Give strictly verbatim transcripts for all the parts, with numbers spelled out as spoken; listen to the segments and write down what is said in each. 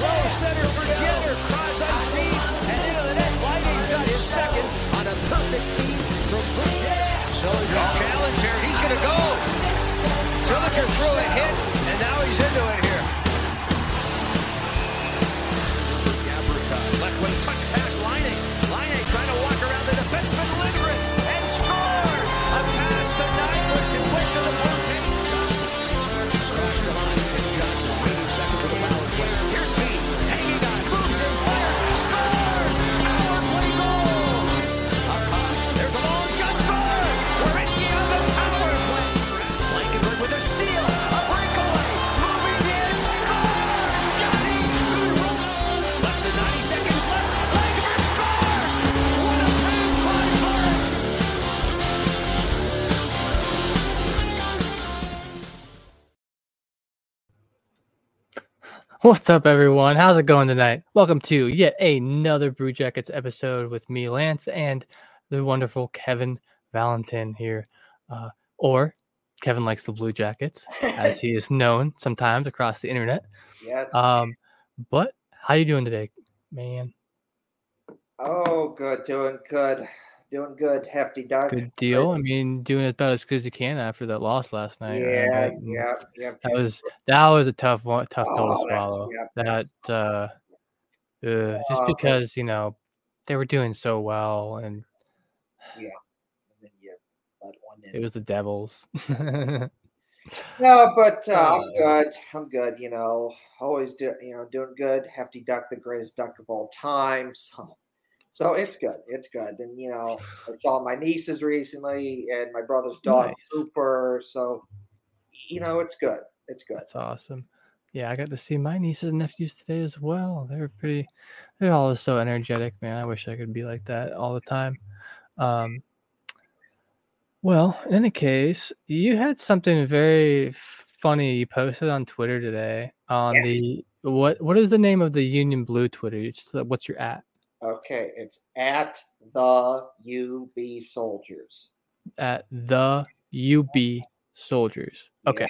Low center for Jenner, cross ice speed, and into the net. Lightning's got his second on a perfect feed from Boone Jenner. Sillinger challenge here. He's going to go. Sillinger threw a hit, and now he's into it here. Gavrikov, left wing touch pass, Laine. Laine trying to walk around the defenseman Lindgren, and scores! A pass to Nyquist, and went to the blue pin. Johnson. Crashed the line, Kent Johnson, eighty seconds of the power play. Here's B, hanging on, moves in, fires, scores! Power play goal! Up high, there's a long shot, scores! Werenski on the power play! Blankenburg with a steal, a breakaway, moving in, scores! Johnny Gaudreau! Less than ninety seconds left, Blankenburg scores! What a pass by March! What's up, everyone? How's it going tonight? Welcome to yet another Blue Jackets episode with me, Lance, and the wonderful Kevin Valentin here, uh, or Kevin Likes the Blue Jackets, as he is known sometimes across the internet. Yes. Um, but how you doing today, man? Oh, good. Doing good. Doing good. Hefty dog. Good deal. I mean, doing about as good as you can after that loss last night. Yeah, right? yeah, yeah. That was that was a tough one, tough oh, pill to swallow. Yeah, that uh, uh, just because you know they were doing so well, and yeah, and then you let one in. It was the Devils. No, but uh, I'm good. I'm good. You know, always do. You know, doing good. Hefty Duck, the greatest duck of all time. So. So it's good. It's good. And, you know, I saw my nieces recently and my brother's dog, nice. Cooper. So, you know, it's good. It's good. That's awesome. Yeah, I got to see my nieces and nephews today as well. They were pretty – they're all so energetic, man. I wish I could be like that all the time. Um, well, in any case, you had something very funny you posted on Twitter today. on yes. the what What is the name of the Union Blue Twitter? It's, what's your at? Okay, it's at the U B Soldiers. At the U B Soldiers. Okay, yeah.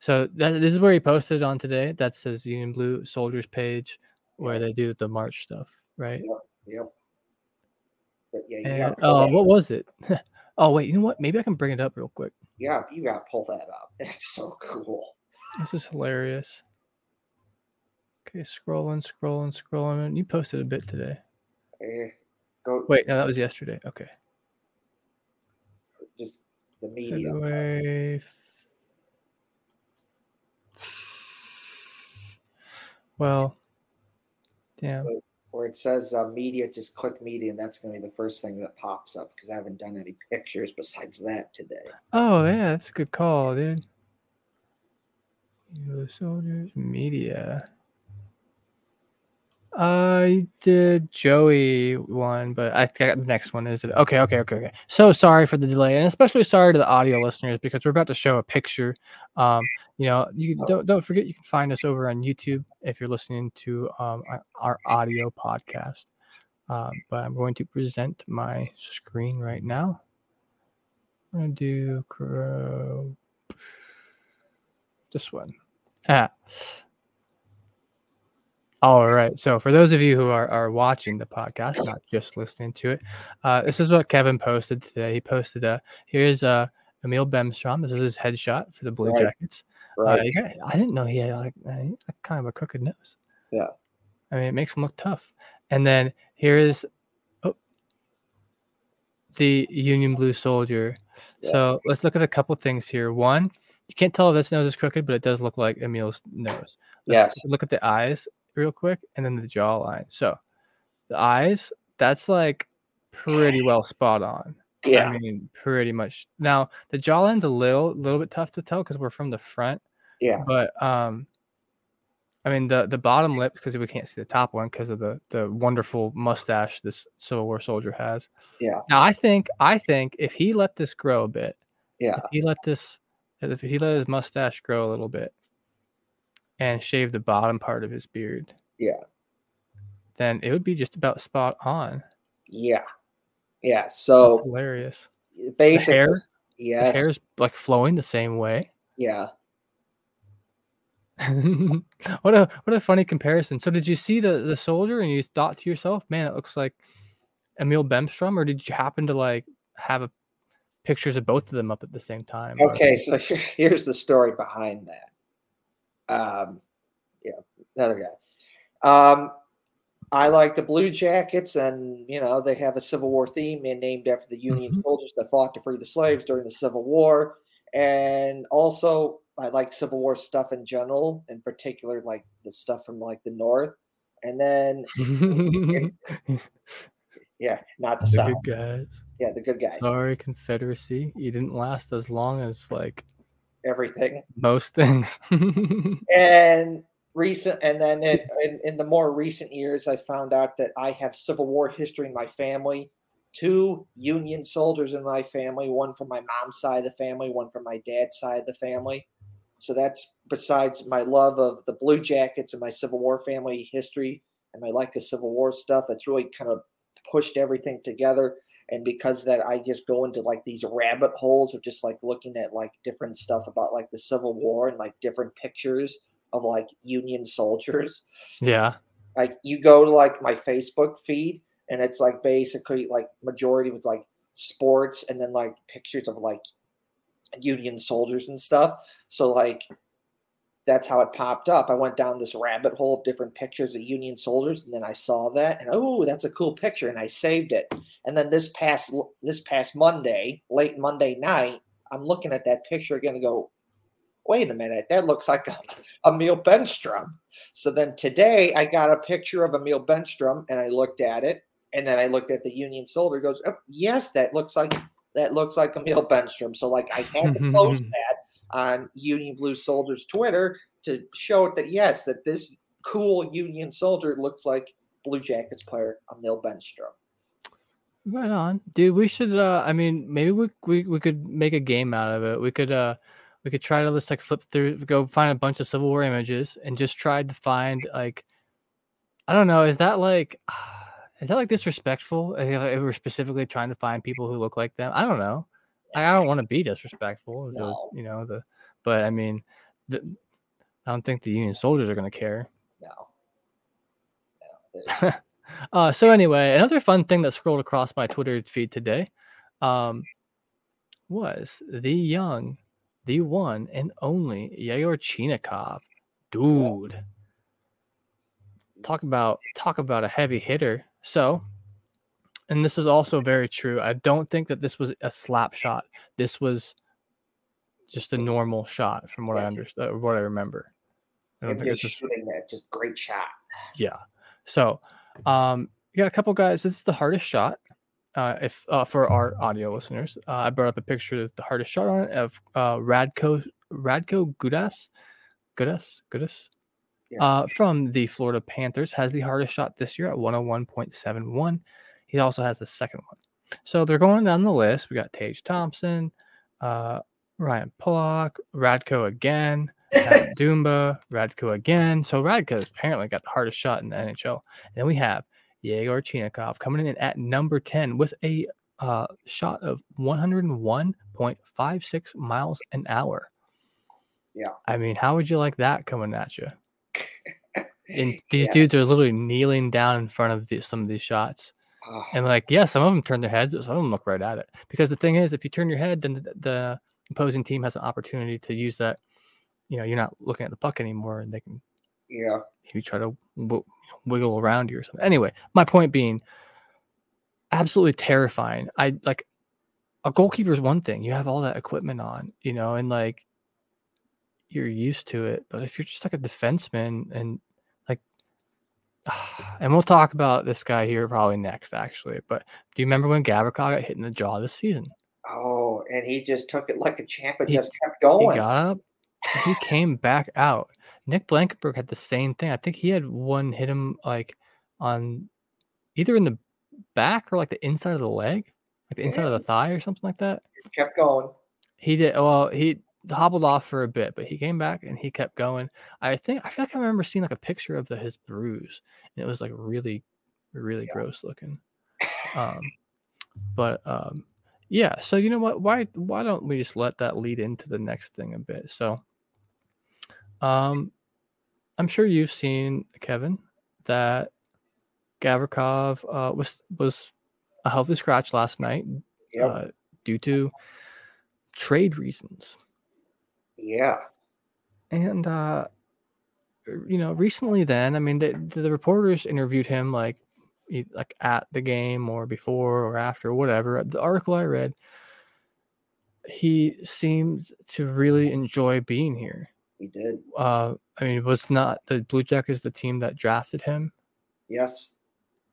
So that, this is where he posted on today. That says Union Blue Soldiers page where they do the March stuff, right? Yep. yep. But yeah, you and, uh, what was it? Oh, wait, you know what? Maybe I can bring it up real quick. Yeah, you got to pull that up. It's so cool. This is hilarious. Okay, scrolling, scrolling, scrolling. You posted a bit today. Go. Wait, no, that was yesterday. Okay. Just the media. February... Well, damn. Where it says uh, media, just click media, and that's going to be the first thing that pops up because I haven't done any pictures besides that today. Oh, yeah, that's a good call, dude. U S Soldiers media. I did Joey one, but I got the next one. Is it okay? Okay, okay, okay. So sorry for the delay, and especially sorry to the audio listeners because we're about to show a picture. Um, you know, you don't don't forget you can find us over on YouTube if you're listening to um our, our audio podcast. Um, but I'm going to present my screen right now. I'm gonna do crow this one. Ah. All right. So for those of you who are, are watching the podcast, not just listening to it, uh, this is what Kevin posted today. He posted, uh, here's uh, Emil Bemström. This is his headshot for the Blue right. Jackets. Right. Uh, I didn't know he had like kind of a crooked nose. Yeah. I mean, it makes him look tough. And then here is oh, the Union Blue Soldier. Yeah. So let's look at a couple things here. One, you can't tell if this nose is crooked, but it does look like Emil's nose. Let's yes. look at the eyes real quick, and then the jawline. So the eyes, that's like pretty well spot on. Yeah. I mean, pretty much. Now the jawline's a little little bit tough to tell because we're from the front. Yeah. But um I mean the the bottom lip, because we can't see the top one because of the the wonderful mustache this Civil War soldier has. Yeah. Now I think I think if he let this grow a bit, yeah, if he let this if he let his mustache grow a little bit and shave the bottom part of his beard. Yeah. Then it would be just about spot on. Yeah. Yeah. So that's hilarious. Basically, the hair, yes. The hair's like flowing the same way. Yeah. What a what a funny comparison. So did you see the, the soldier and you thought to yourself, man, it looks like Emil Bemström, or did you happen to like have a, pictures of both of them up at the same time? Okay, so here's the story behind that. Um, yeah, another guy. Um, I like the Blue Jackets, and you know they have a Civil War theme and named after the Union mm-hmm. soldiers that fought to free the slaves during the Civil War. And also, I like Civil War stuff in general, in particular, like the stuff from like the North, and then yeah, not the, the South. Good guys. Yeah, the good guys. Sorry, Confederacy, you didn't last as long as like everything, most things. and recent, and then it, in, in the more recent years, I found out that I have Civil War history in my family. Two Union soldiers in my family, one from my mom's side of the family, one from my dad's side of the family. So that's besides my love of the Blue Jackets and my Civil War family history, and I like the Civil War stuff. That's really kind of pushed everything together. And because of that, I just go into like these rabbit holes of just like looking at like different stuff about like the Civil War and like different pictures of like Union soldiers. Yeah. Like you go to like my Facebook feed, and it's like basically like majority was like sports and then like pictures of like Union soldiers and stuff. So like that's how it popped up. I went down this rabbit hole of different pictures of Union soldiers, and then I saw that, and oh, that's a cool picture, and I saved it. And then this past this past Monday, late Monday night, I'm looking at that picture again and go, wait a minute, that looks like Emil Bemström. So then today I got a picture of Emil Bemström, and I looked at it, and then I looked at the Union soldier. Goes, oh, yes, that looks like that looks like Emil Bemström. So like I had to post that on Union Blue Soldiers Twitter to show it that yes, that this cool Union soldier looks like Blue Jackets player Emil Bemström. Right on, dude. We should. Uh, I mean, maybe we, we we could make a game out of it. We could. Uh, we could try to just like flip through, go find a bunch of Civil War images, and just try to find like, I don't know, is that like. Is that like disrespectful? If we're specifically trying to find people who look like them, I don't know. I, I don't want to be disrespectful, no. the, you know. The but I mean, the, I don't think the Union soldiers are going to care. No. no uh, so anyway, another fun thing that scrolled across my Twitter feed today um, was the young, the one and only Yegor Chinenkov, dude. Yeah. Talk about talk about a heavy hitter. So, and this is also very true. I don't think that this was a slap shot. This was just a normal shot from what yes. I understood, what I remember. I don't think it's just shooting that, just great shot. Yeah. So, um, you got a couple guys. This is the hardest shot. Uh, if uh, for our audio listeners, uh, I brought up a picture of the hardest shot on it of uh, Radko Radko Gudas, Gudas, Gudas. Uh, from the Florida Panthers, has the hardest shot this year at one oh one point seven one. He also has the second one. So they're going down the list. We got Tage Thompson, uh, Ryan Pollock, Radko again, Dumba, Radko again. So Radko's apparently got the hardest shot in the N H L. And then we have Yegor Chinenkov coming in at number ten with a uh, shot of one oh one point five six miles an hour. Yeah. I mean, how would you like that coming at you? And these yeah. dudes are literally kneeling down in front of the, some of these shots. Oh. And like, yeah, some of them turn their heads. Some of them look right at it. Because the thing is, if you turn your head, then the, the opposing team has an opportunity to use that. You know, you're not looking at the puck anymore, and they can yeah. maybe try to w- wiggle around you or something. Anyway, my point being, absolutely terrifying. I like a goalkeeper is one thing. You have all that equipment on, you know, and like you're used to it. But if you're just like a defenseman and And we'll talk about this guy here probably next, actually. But do you remember when Gavrikov got hit in the jaw this season? Oh, and he just took it like a champ and he, just kept going. He got up. He came back out. Nick Blankenburg had the same thing. I think he had one hit him like on either in the back or like the inside of the leg, like the inside yeah. of the thigh or something like that. He kept going. He did. Well, he hobbled off for a bit, but he came back and he kept going. I think I feel like I remember seeing like a picture of the, his bruise, and it was like really, really yeah. gross looking. Um, but um, yeah, so you know what? Why why don't we just let that lead into the next thing a bit? So, um, I'm sure you've seen, Kevin, that Gavrikov uh, was was a healthy scratch last night yep. uh, due to trade reasons. Yeah. And, uh, you know, recently then, I mean, the, the reporters interviewed him like like at the game or before or after or whatever. The article I read, he seemed to really enjoy being here. He did. Uh, I mean, it was not the Blue Jackets, the team that drafted him. Yes.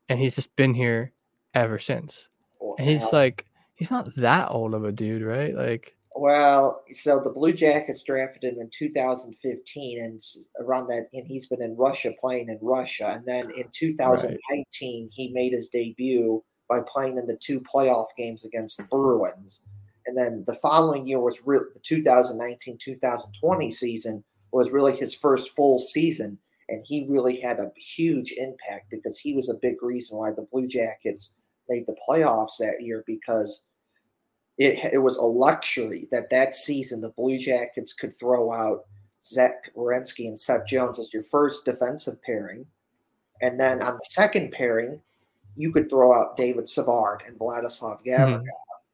And he's just been here ever since. Wow. And he's like, he's not that old of a dude, right? Like, well, so the Blue Jackets drafted him in two thousand fifteen, and around that, and he's been in Russia playing in Russia. And then in two thousand nineteen, right. he made his debut by playing in the two playoff games against the Bruins. And then the following year was re- the two thousand nineteen two thousand twenty season was really his first full season. And he really had a huge impact because he was a big reason why the Blue Jackets made the playoffs that year, because it, it was a luxury that that season the Blue Jackets could throw out Zach Werenski and Seth Jones as your first defensive pairing. And then on the second pairing, you could throw out David Savard and Vladislav Gavrikov. Mm-hmm.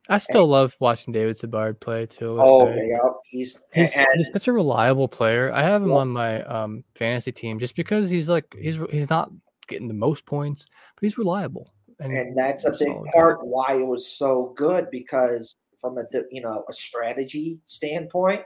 I still and, love watching David Savard play too. Oh, yeah, he's he's, and, he's such a reliable player. I have him yeah. on my um, fantasy team just because he's like he's he's not getting the most points, but he's reliable. And, and that's a big part guy. Why it was so good, because from a you know a strategy standpoint,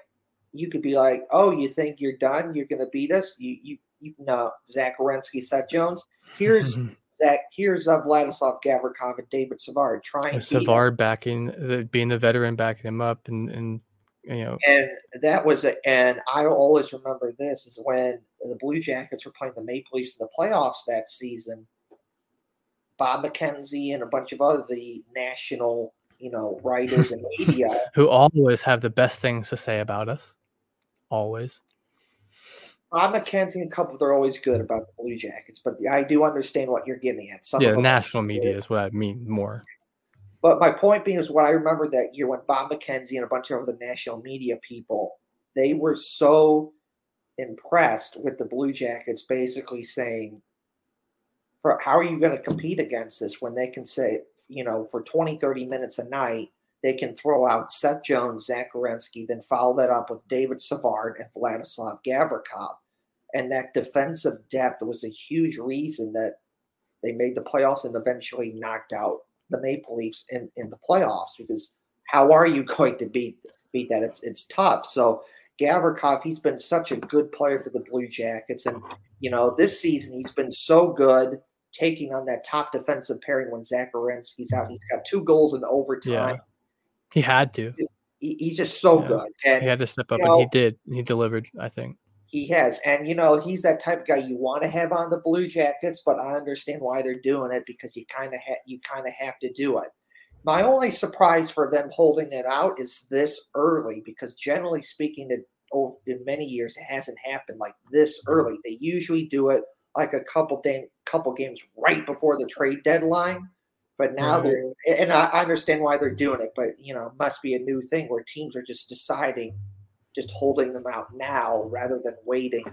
you could be like, oh, you think you're done? You're going to beat us? You you you know Zach Werenski, Seth Jones. Here's. Mm-hmm. That here's uh, Vladislav Gavrikov and David Savard trying to Savard backing the, being the veteran backing him up and and you know and that was a, and I always remember this is when the Blue Jackets were playing the Maple Leafs in the playoffs that season. Bob McKenzie and a bunch of other the national you know writers and media who always have the best things to say about us, always. Bob McKenzie and a couple, they're always good about the Blue Jackets, but I do understand what you're getting at. Some yeah, national media is what I mean more. But my point being is what I remember that year when Bob McKenzie and a bunch of other national media people, they were so impressed with the Blue Jackets basically saying, "For how are you going to compete against this when they can say, you know, for twenty, thirty minutes a night, they can throw out Seth Jones, Zach Werenski, then follow that up with David Savard and Vladislav Gavrikov." And that defensive depth was a huge reason that they made the playoffs and eventually knocked out the Maple Leafs in, in the playoffs, because how are you going to beat beat that? It's it's tough. So Gavrikov, he's been such a good player for the Blue Jackets. And, you know, this season he's been so good taking on that top defensive pairing when Zach Werenski's out. He's got two goals in overtime. Yeah. He had to. He, he's just so yeah. good. And, he had to step up, you know, and he did. He delivered, I think. He has. And, you know, he's that type of guy you want to have on the Blue Jackets, but I understand why they're doing it, because you kind of ha- you kind of have to do it. My only surprise for them holding it out is this early, because generally speaking, it, over, in many years, it hasn't happened like this early. They usually do it like a couple day, couple games right before the trade deadline. But now they're, and I understand why they're doing it, but, you know, it must be a new thing where teams are just deciding, just holding them out now rather than waiting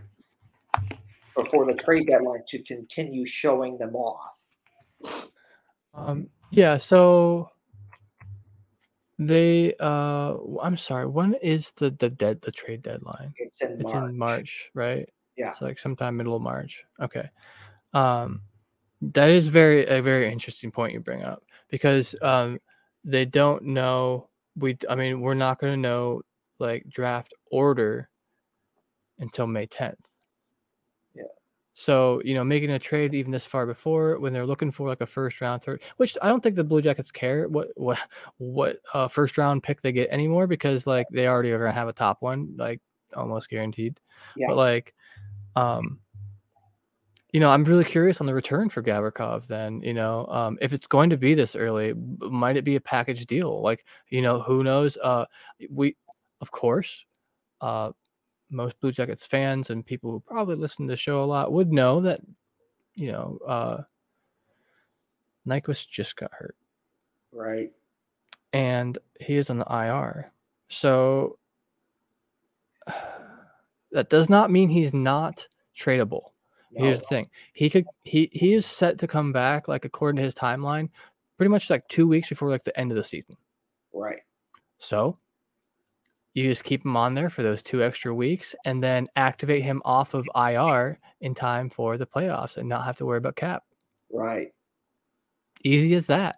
before the trade deadline to continue showing them off. Um, yeah, so they, uh, I'm sorry, when is the the, dead, the trade deadline? It's in March. It's in March, right? Yeah. It's like sometime middle of March. Okay. Um. That is very a very interesting point you bring up, because um, they don't know. We, I mean, we're not going to know like draft order until May tenth. Yeah. So, you know, making a trade even this far before, when they're looking for like a first round third, which I don't think the Blue Jackets care what what what uh, first round pick they get anymore, because like they already are going to have a top one, like almost guaranteed. Yeah. But like, um. You know, I'm really curious on the return for Gavrikov then, you know, um, if it's going to be this early, might it be a package deal? Like, you know, who knows? Uh, we, of course, uh, most Blue Jackets fans and people who probably listen to the show a lot would know that, you know, uh, Nyquist just got hurt. Right. And he is on the I R. So that does not mean he's not tradeable. No. Here's the thing. He could he he is set to come back, like according to his timeline, pretty much like two weeks before like the end of the season. Right. So you just keep him on there for those two extra weeks and then activate him off of I R in time for the playoffs and not have to worry about cap. Right. Easy as that.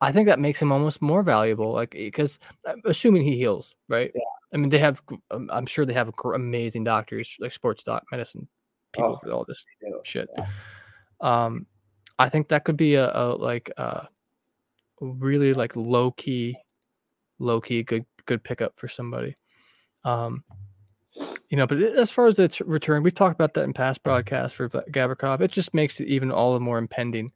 I think that makes him almost more valuable, like, because assuming he heals, right? Yeah. I mean, they have, I'm sure they have amazing doctors, like sports doc medicine people oh, for all this shit. Yeah. Um, I think that could be a, a like a really like low key, low key good good pickup for somebody. Um, you know, but as far as the t- return, we've talked about that in past broadcasts for Gavrikov. It just makes it even all the more impending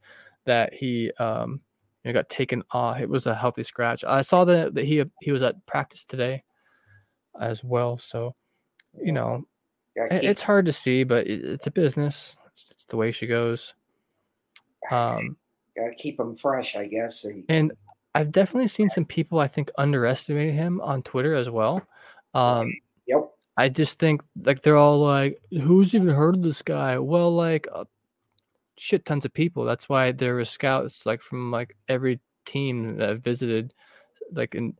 that he. Um, It got taken off. It was a healthy scratch. I saw that, that he he was at practice today as well. So, you know, it, it's hard to see, but it, it's a business. It's, it's the way she goes. Um, Got to keep him fresh, I guess. Or you- and I've definitely seen some people, I think, underestimating him on Twitter as well. Um, yep. I just think, like, they're all like, who's even heard of this guy? Well, like... Uh, shit tons of people. That's why there were scouts like from like every team that I've visited, like, and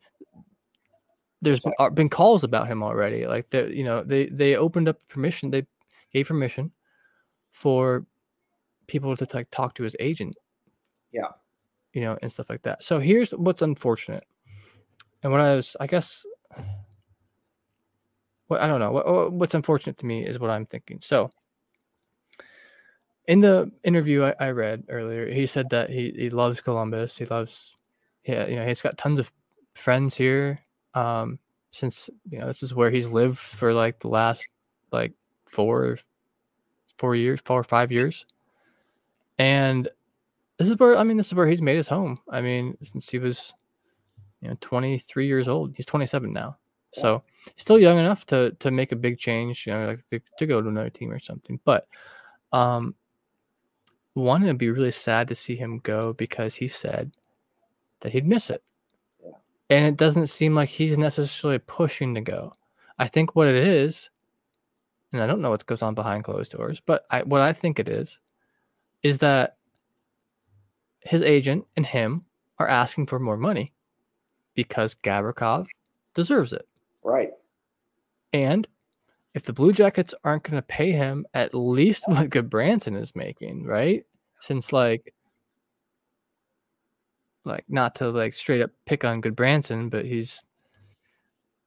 there's been, been calls about him already. Like, they, you know, they they opened up permission. They gave permission for people to like talk to his agent. Yeah. You know, and stuff like that. So here's what's unfortunate. And when I was, I guess, what I don't know. What, what's unfortunate to me is what I'm thinking. So in the interview I, I read earlier, he said that he, he loves Columbus. He loves, yeah, you know, he's got tons of friends here. Um, since, you know, this is where he's lived for like the last like four, four years, four or five years. And this is where, I mean, this is where he's made his home. I mean, since he was, you know, twenty-three years old, he's twenty-seven now. So he's still young enough to, to make a big change, you know, like to, to go to another team or something. But, um, one, it'd be really sad to see him go because he said that he'd miss it. Yeah. And it doesn't seem like he's necessarily pushing to go. I think what it is, and I don't know what goes on behind closed doors, but I, what I think it is, is that his agent and him are asking for more money because Gavrikov deserves it. Right. And if the Blue Jackets aren't going to pay him at least what Gudbranson is making, right? Since like, like not to like straight up pick on Gudbranson, but he's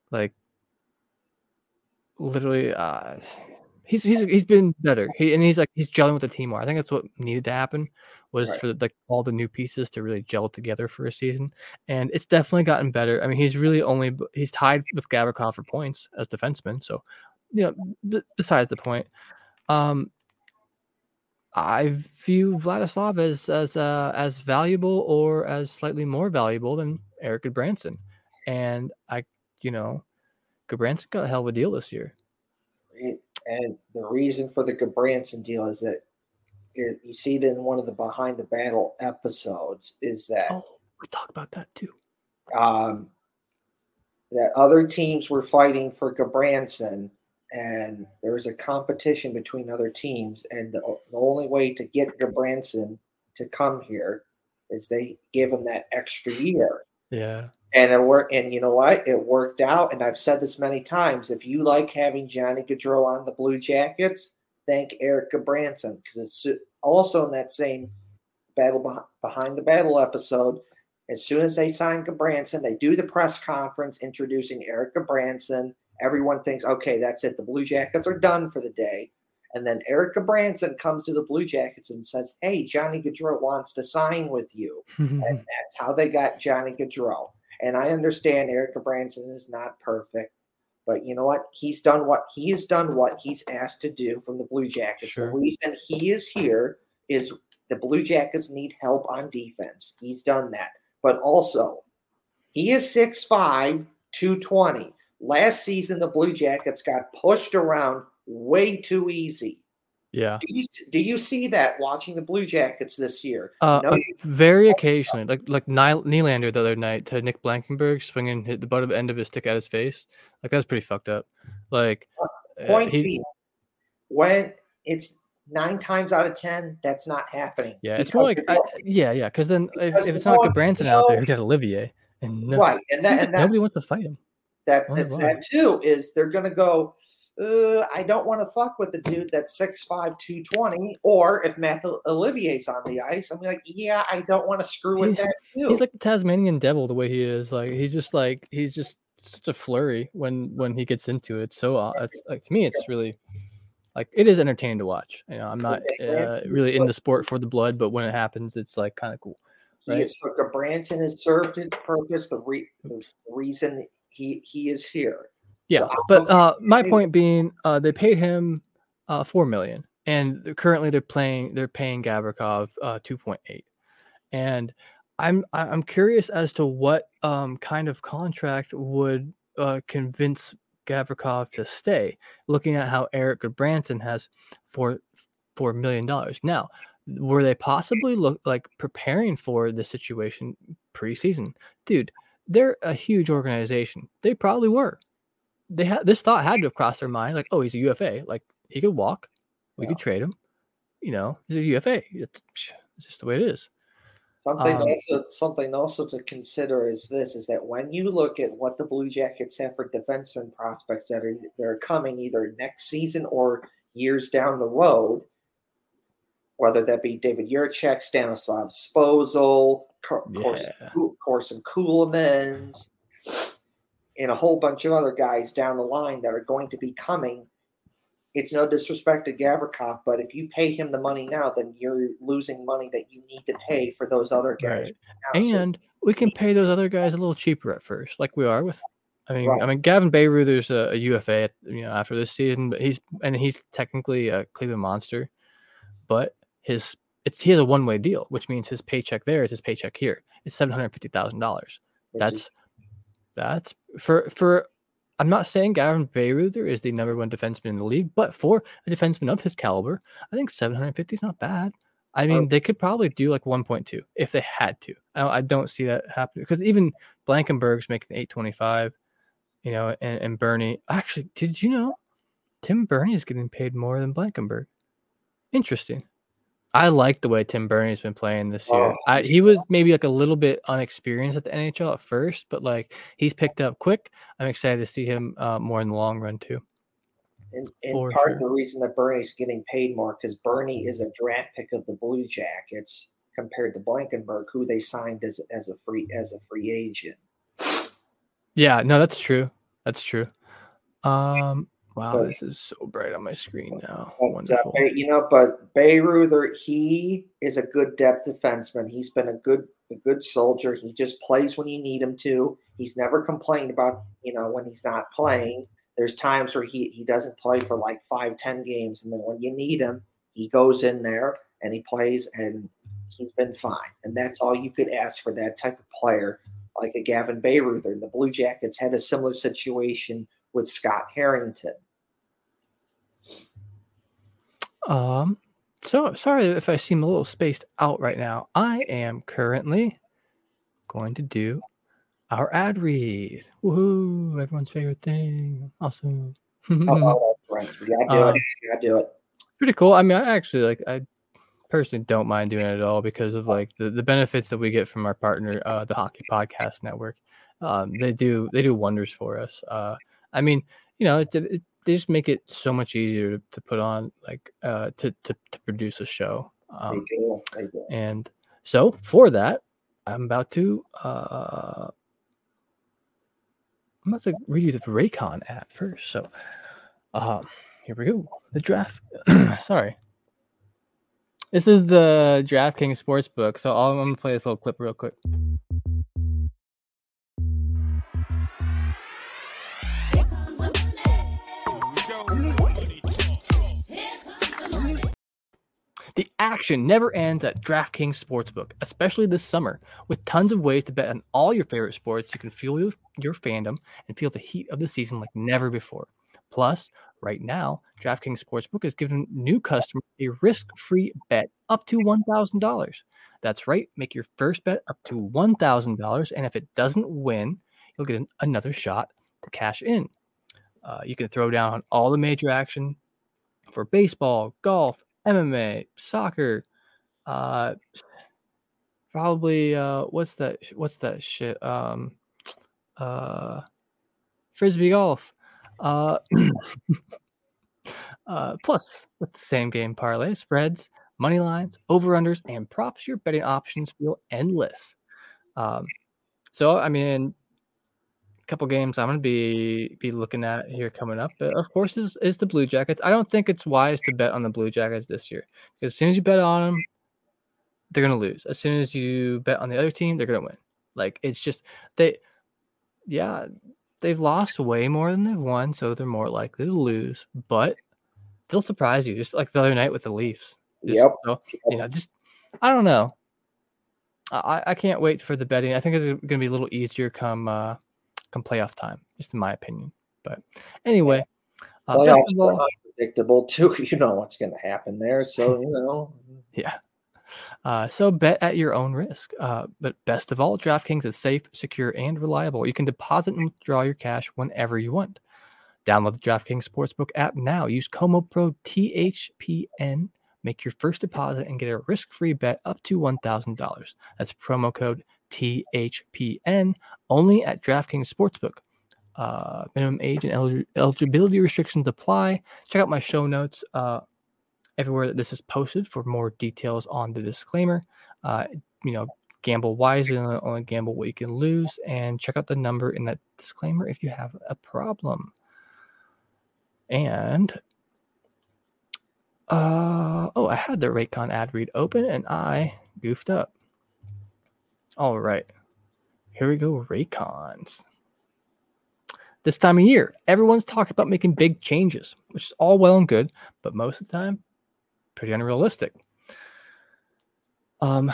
like literally, uh, he's he's he's been better. He and he's like he's gelling with the team more. I think that's what needed to happen was right. for like all the new pieces to really gel together for a season, and it's definitely gotten better. I mean, he's really only he's tied with Gavrikov for points as defenseman, so. You know, b- besides the point, um, I view Vladislav as as uh, as valuable or as slightly more valuable than Erik Gudbranson, and I, you know, Gudbranson got a hell of a deal this year. It, and the reason for the Gudbranson deal is that it, you see it in one of the Behind the Battle episodes. Is that oh, we talk about that too? Um, that other teams were fighting for Gudbranson. And there was a competition between other teams, and the, the only way to get Gudbranson to come here is they give him that extra year. Yeah, and it worked. And you know what? It worked out. And I've said this many times: if you like having Johnny Gaudreau on the Blue Jackets, thank Erik Gudbranson, because it's also in that same battle behind the battle episode. As soon as they sign Gudbranson, they do the press conference introducing Erik Gudbranson. Everyone thinks, okay, that's it. The Blue Jackets are done for the day. And then Erik Gudbranson comes to the Blue Jackets and says, hey, Johnny Gaudreau wants to sign with you. And that's how they got Johnny Gaudreau. And I understand Erik Gudbranson is not perfect. But you know what? He's done what he has done what he's asked to do from the Blue Jackets. Sure. The reason he is here is the Blue Jackets need help on defense. He's done that. But also, he is six five, two twenty. Last season, the Blue Jackets got pushed around way too easy. Yeah. Do you, do you see that watching the Blue Jackets this year? Uh, no, uh, very occasionally. Like like Nylander the other night to Nick Blankenberg, swinging hit the butt of the end of his stick at his face. Like, that's pretty fucked up. Like, Point uh, he, being, when it's nine times out of ten that's not happening. Yeah, it's more like I, yeah, yeah. Because then if, if it's not Gudbranson out there, you got Olivier, and no, right, and that, and that, nobody wants to fight him. That that's that too is they're gonna go. Uh, I don't want to fuck with the dude that's six five, two twenty, or if Matt Olivier's on the ice, I'm like, yeah, I don't want to screw with he's, that too. He's like the Tasmanian devil the way he is. Like he's just like he's just such a flurry when when he gets into it. So it's, like to me, it's really like it is entertaining to watch. You know, I'm not uh, really in the sport for the blood, but when it happens, it's like kind of cool. Right? Yes, so Gudbranson has served his purpose. The, re- the reason he he is here. Yeah, but uh, my point being, uh, they paid him uh, four million, and currently they're playing they're paying Gavrikov uh, two point eight, and I'm I'm curious as to what um, kind of contract would uh, convince Gavrikov to stay. Looking at how Erik Gudbranson has four four million dollars now. Were they possibly look like preparing for the situation preseason, dude? They're a huge organization. They probably were. They had this thought had to have crossed their mind, like, oh, he's a U F A, like he could walk, we yeah. could trade him, you know, he's a U F A. It's, it's just the way it is. Something um, also, something also to consider is this: is that when you look at what the Blue Jackets have for defenseman prospects that are that are coming either next season or years down the road, whether that be David Yurchek, Stanislav Sposal, yeah. Corson Kulemans, and a whole bunch of other guys down the line that are going to be coming. It's no disrespect to Gavrikov, but if you pay him the money now, then you're losing money that you need to pay for those other guys. Right. Now, and so we can pay those other guys a little cheaper at first, like we are with. I mean, right. I mean, Gavin Bayreuther's a, a U F A, you know, after this season, but he's and he's technically a Cleveland Monster, but his it's he has a one way deal, which means his paycheck there is his paycheck here. It's seven hundred fifty thousand dollars. That's. That's for for. I'm not saying Gavin Bayreuther is the number one defenseman in the league, but for a defenseman of his caliber, I think seven hundred fifty is not bad. I mean, oh. they could probably do like one point two if they had to. I don't, I don't see that happening because even Blankenberg's making eight twenty-five, you know, and, and Bernie. Actually, did you know Tim Bernie is getting paid more than Blankenberg? Interesting. I like the way Tim Burney's been playing this year. Oh, I, he was maybe like a little bit unexperienced at the N H L at first, but like he's picked up quick. I'm excited to see him uh, more in the long run too. And, and part sure. of the reason that Burney's getting paid more because Bernie is a draft pick of the Blue Jackets compared to Blankenberg, who they signed as as a free as a free agent. Yeah, no, that's true. That's true. Um. Wow, but, this is so bright on my screen now. But, Wonderful. Uh, you know, but Bayreuther, he is a good depth defenseman. He's been a good a good soldier. He just plays when you need him to. He's never complained about, you know, when he's not playing. There's times where he, he doesn't play for like five, ten games, and then when you need him, he goes in there and he plays, and he's been fine. And that's all you could ask for that type of player, like a Gavin Bayreuther. The Blue Jackets had a similar situation with Scott Harrington. Um, so sorry if I seem a little spaced out right now. I am currently going to do our ad read. Woohoo! Everyone's favorite thing. Awesome. Oh, right. Yeah, I do um, it. Yeah, I do it. Pretty cool. I mean, I actually like. I personally don't mind doing it at all because of like the, the benefits that we get from our partner, uh, the Hockey Podcast Network. Um, they do they do wonders for us. Uh, I mean, you know, it. it They just make it so much easier to, to put on, like, uh, to, to to produce a show. Um, I do, I do. And so for that, I'm about to uh, I'm about to read you the Raycon ad first. So um, here we go. The draft. Sorry, this is the DraftKings Sportsbook. So I'll, I'm gonna play this little clip real quick. The action never ends at DraftKings Sportsbook, especially this summer. With tons of ways to bet on all your favorite sports, you can fuel your, your fandom and feel the heat of the season like never before. Plus, right now, DraftKings Sportsbook is giving new customers a risk-free bet up to one thousand dollars. That's right, make your first bet up to one thousand dollars, and if it doesn't win, you'll get an, another shot to cash in. Uh, you can throw down on all the major action, for baseball, golf, M M A, soccer, uh, probably uh, what's that? What's that shit? Um, uh, frisbee golf. Uh, uh, plus, with the same game parlay, spreads, money lines, over-unders, and props, your betting options feel endless. Um, so, I mean, a couple games I'm going to be be looking at here coming up, but of course, is, is the Blue Jackets. I don't think it's wise to bet on the Blue Jackets this year, because as soon as you bet on them, they're going to lose. As soon as you bet on the other team, they're going to win. Like, it's just, they, yeah, they've lost way more than they've won, so they're more likely to lose, but they'll surprise you, just like the other night with the Leafs. Just, yep. So, you know, just, I don't know. I, I can't wait for the betting. I think it's going to be a little easier come uh, come playoff time, just in my opinion. But anyway, uh, playoffs are unpredictable too. You know what's going to happen there, so you know. Yeah. Uh, so bet at your own risk. Uh, but best of all, DraftKings is safe, secure, and reliable. You can deposit and withdraw your cash whenever you want. Download the DraftKings Sportsbook app now. Use promo code T H P N. Make your first deposit and get a risk-free bet up to one thousand dollars. That's promo code T H P N, only at DraftKings Sportsbook. Uh, minimum age and elig- eligibility restrictions apply. Check out my show notes uh, everywhere that this is posted for more details on the disclaimer. Uh, you know, gamble wisely, and only gamble what you can lose. And check out the number in that disclaimer if you have a problem. And... Uh, oh, I had the Raycon ad read open and I goofed up. All right. Here we go, Raycons. This time of year, everyone's talking about making big changes, which is all well and good, but most of the time, pretty unrealistic. Um,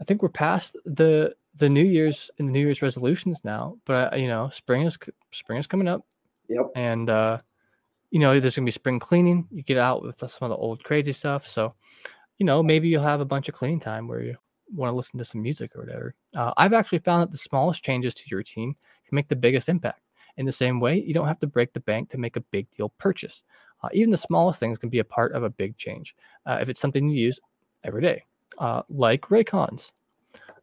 I think we're past the the New Year's and the New Year's resolutions now, but uh, you know, spring is spring is coming up. Yep. And uh you know, there's going to be spring cleaning. You get out with some of the old crazy stuff. So, you know, maybe you'll have a bunch of cleaning time where you want to listen to some music or whatever. Uh, I've actually found that the smallest changes to your routine can make the biggest impact. In the same way, you don't have to break the bank to make a big deal purchase. Uh, even the smallest things can be a part of a big change uh, if it's something you use every day, uh, like Raycons.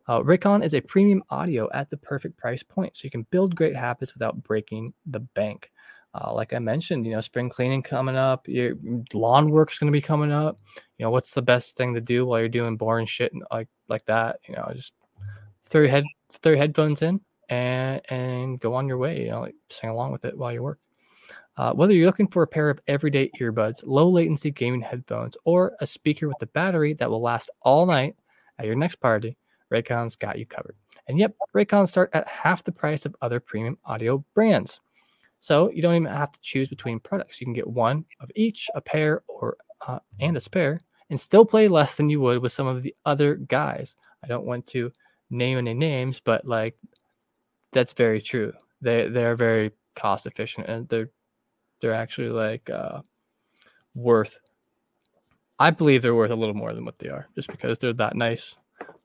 Uh, Raycon is a premium audio at the perfect price point, so you can build great habits without breaking the bank. Uh, like I mentioned, you know, spring cleaning coming up, your lawn work is going to be coming up. You know, what's the best thing to do while you're doing boring shit and like like that? You know, just throw your head, throw your headphones in and and go on your way. You know, like sing along with it while you work. Uh, whether you're looking for a pair of everyday earbuds, low latency gaming headphones, or a speaker with a battery that will last all night at your next party, Raycon's got you covered. And yep, Raycons start at half the price of other premium audio brands. So you don't even have to choose between products. You can get one of each, a pair, or uh, and a spare, and still play less than you would with some of the other guys. I don't want to name any names, but like that's very true. They they're very cost efficient, and they're they're actually like uh, worth. I believe they're worth a little more than what they are, just because they're that nice.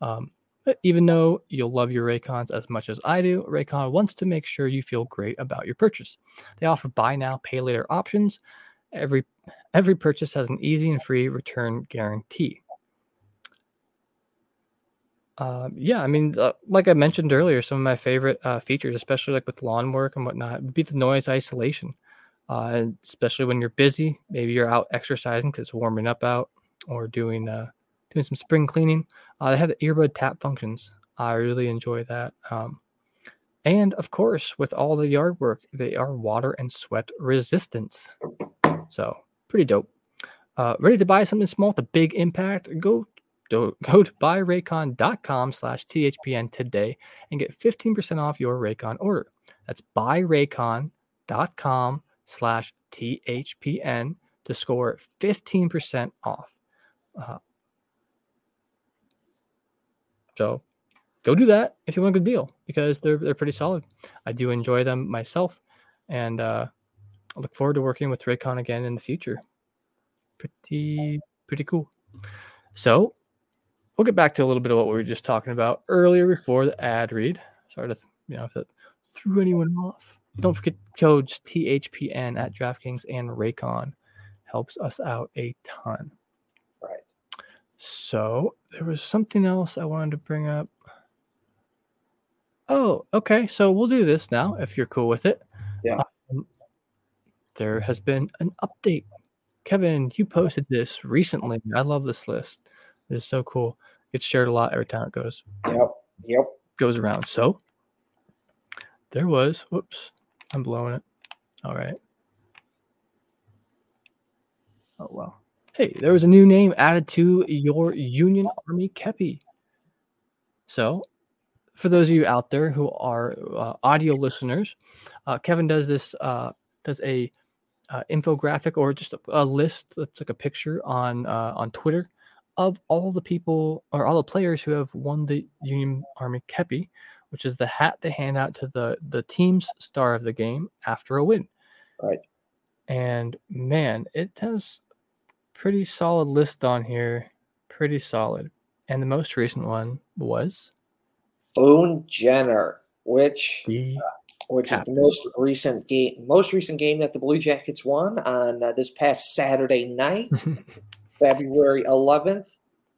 Um, But even though you'll love your Raycons as much as I do, Raycon wants to make sure you feel great about your purchase. They offer buy now, pay later options. Every every purchase has an easy and free return guarantee. Uh, yeah, I mean, uh, like I mentioned earlier, some of my favorite uh, features, especially like with lawn work and whatnot, would be the noise isolation. Uh, especially when you're busy, maybe you're out exercising because it's warming up out, or doing uh, doing some spring cleaning. Uh, they have the earbud tap functions. I really enjoy that. Um, and of course, with all the yard work, they are water and sweat resistance. So pretty dope. Uh, ready to buy something small with a big impact? Go, do, go to buyraycon.com slash THPN today and get fifteen percent off your Raycon order. That's buyraycon.com slash THPN to score fifteen percent off. Uh, So go do that if you want a good deal, because they're they're pretty solid. I do enjoy them myself, and uh, I look forward to working with Raycon again in the future. Pretty, pretty cool. So we'll get back to a little bit of what we were just talking about earlier before the ad read. Sorry to, you know, if that threw anyone off. Don't forget codes T H P N at DraftKings and Raycon. helps us out a ton. Right. So there was something else I wanted to bring up. Oh, okay. So we'll do this now if you're cool with it. Yeah. Um, there has been an update. Kevin, you posted this recently. I love this list. It is so cool. It's shared a lot every time it goes. Yep. Yep. Goes around. So there was, whoops, I'm blowing it. All right. Oh, wow. Hey, there was a new name added to your Union Army Kepi. So for those of you out there who are uh, audio listeners, uh, Kevin does this, uh, does a uh, infographic or just a, a list that's like a picture on uh, on Twitter of all the people or all the players who have won the Union Army Kepi, which is the hat they hand out to the, the team's star of the game after a win. Right. And, man, it has pretty solid list on here. Pretty solid. And the most recent one was Boone Jenner, which uh, which captain. is the most recent game most recent game that the Blue Jackets won on uh, this past Saturday night, February eleventh,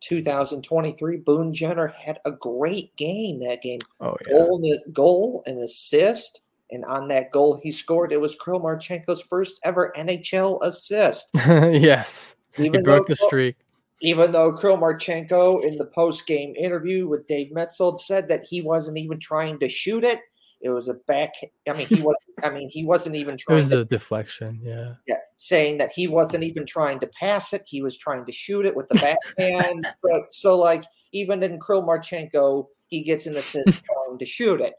twenty twenty-three. Boone Jenner had a great game that game. Oh, yeah. Goal, goal and assist. And on that goal he scored, it was Kirill Marchenko's first ever N H L assist. Yes. Even he broke though, the streak. Even though Kirill Marchenko in the post-game interview with Dave Maetzold said that he wasn't even trying to shoot it. It was a back I mean he was I mean he wasn't even trying it was to, a deflection, yeah. Yeah. Saying that he wasn't even trying to pass it. He was trying to shoot it with the backhand. so, so like even in Kirill Marchenko, he gets an assist trying to shoot it.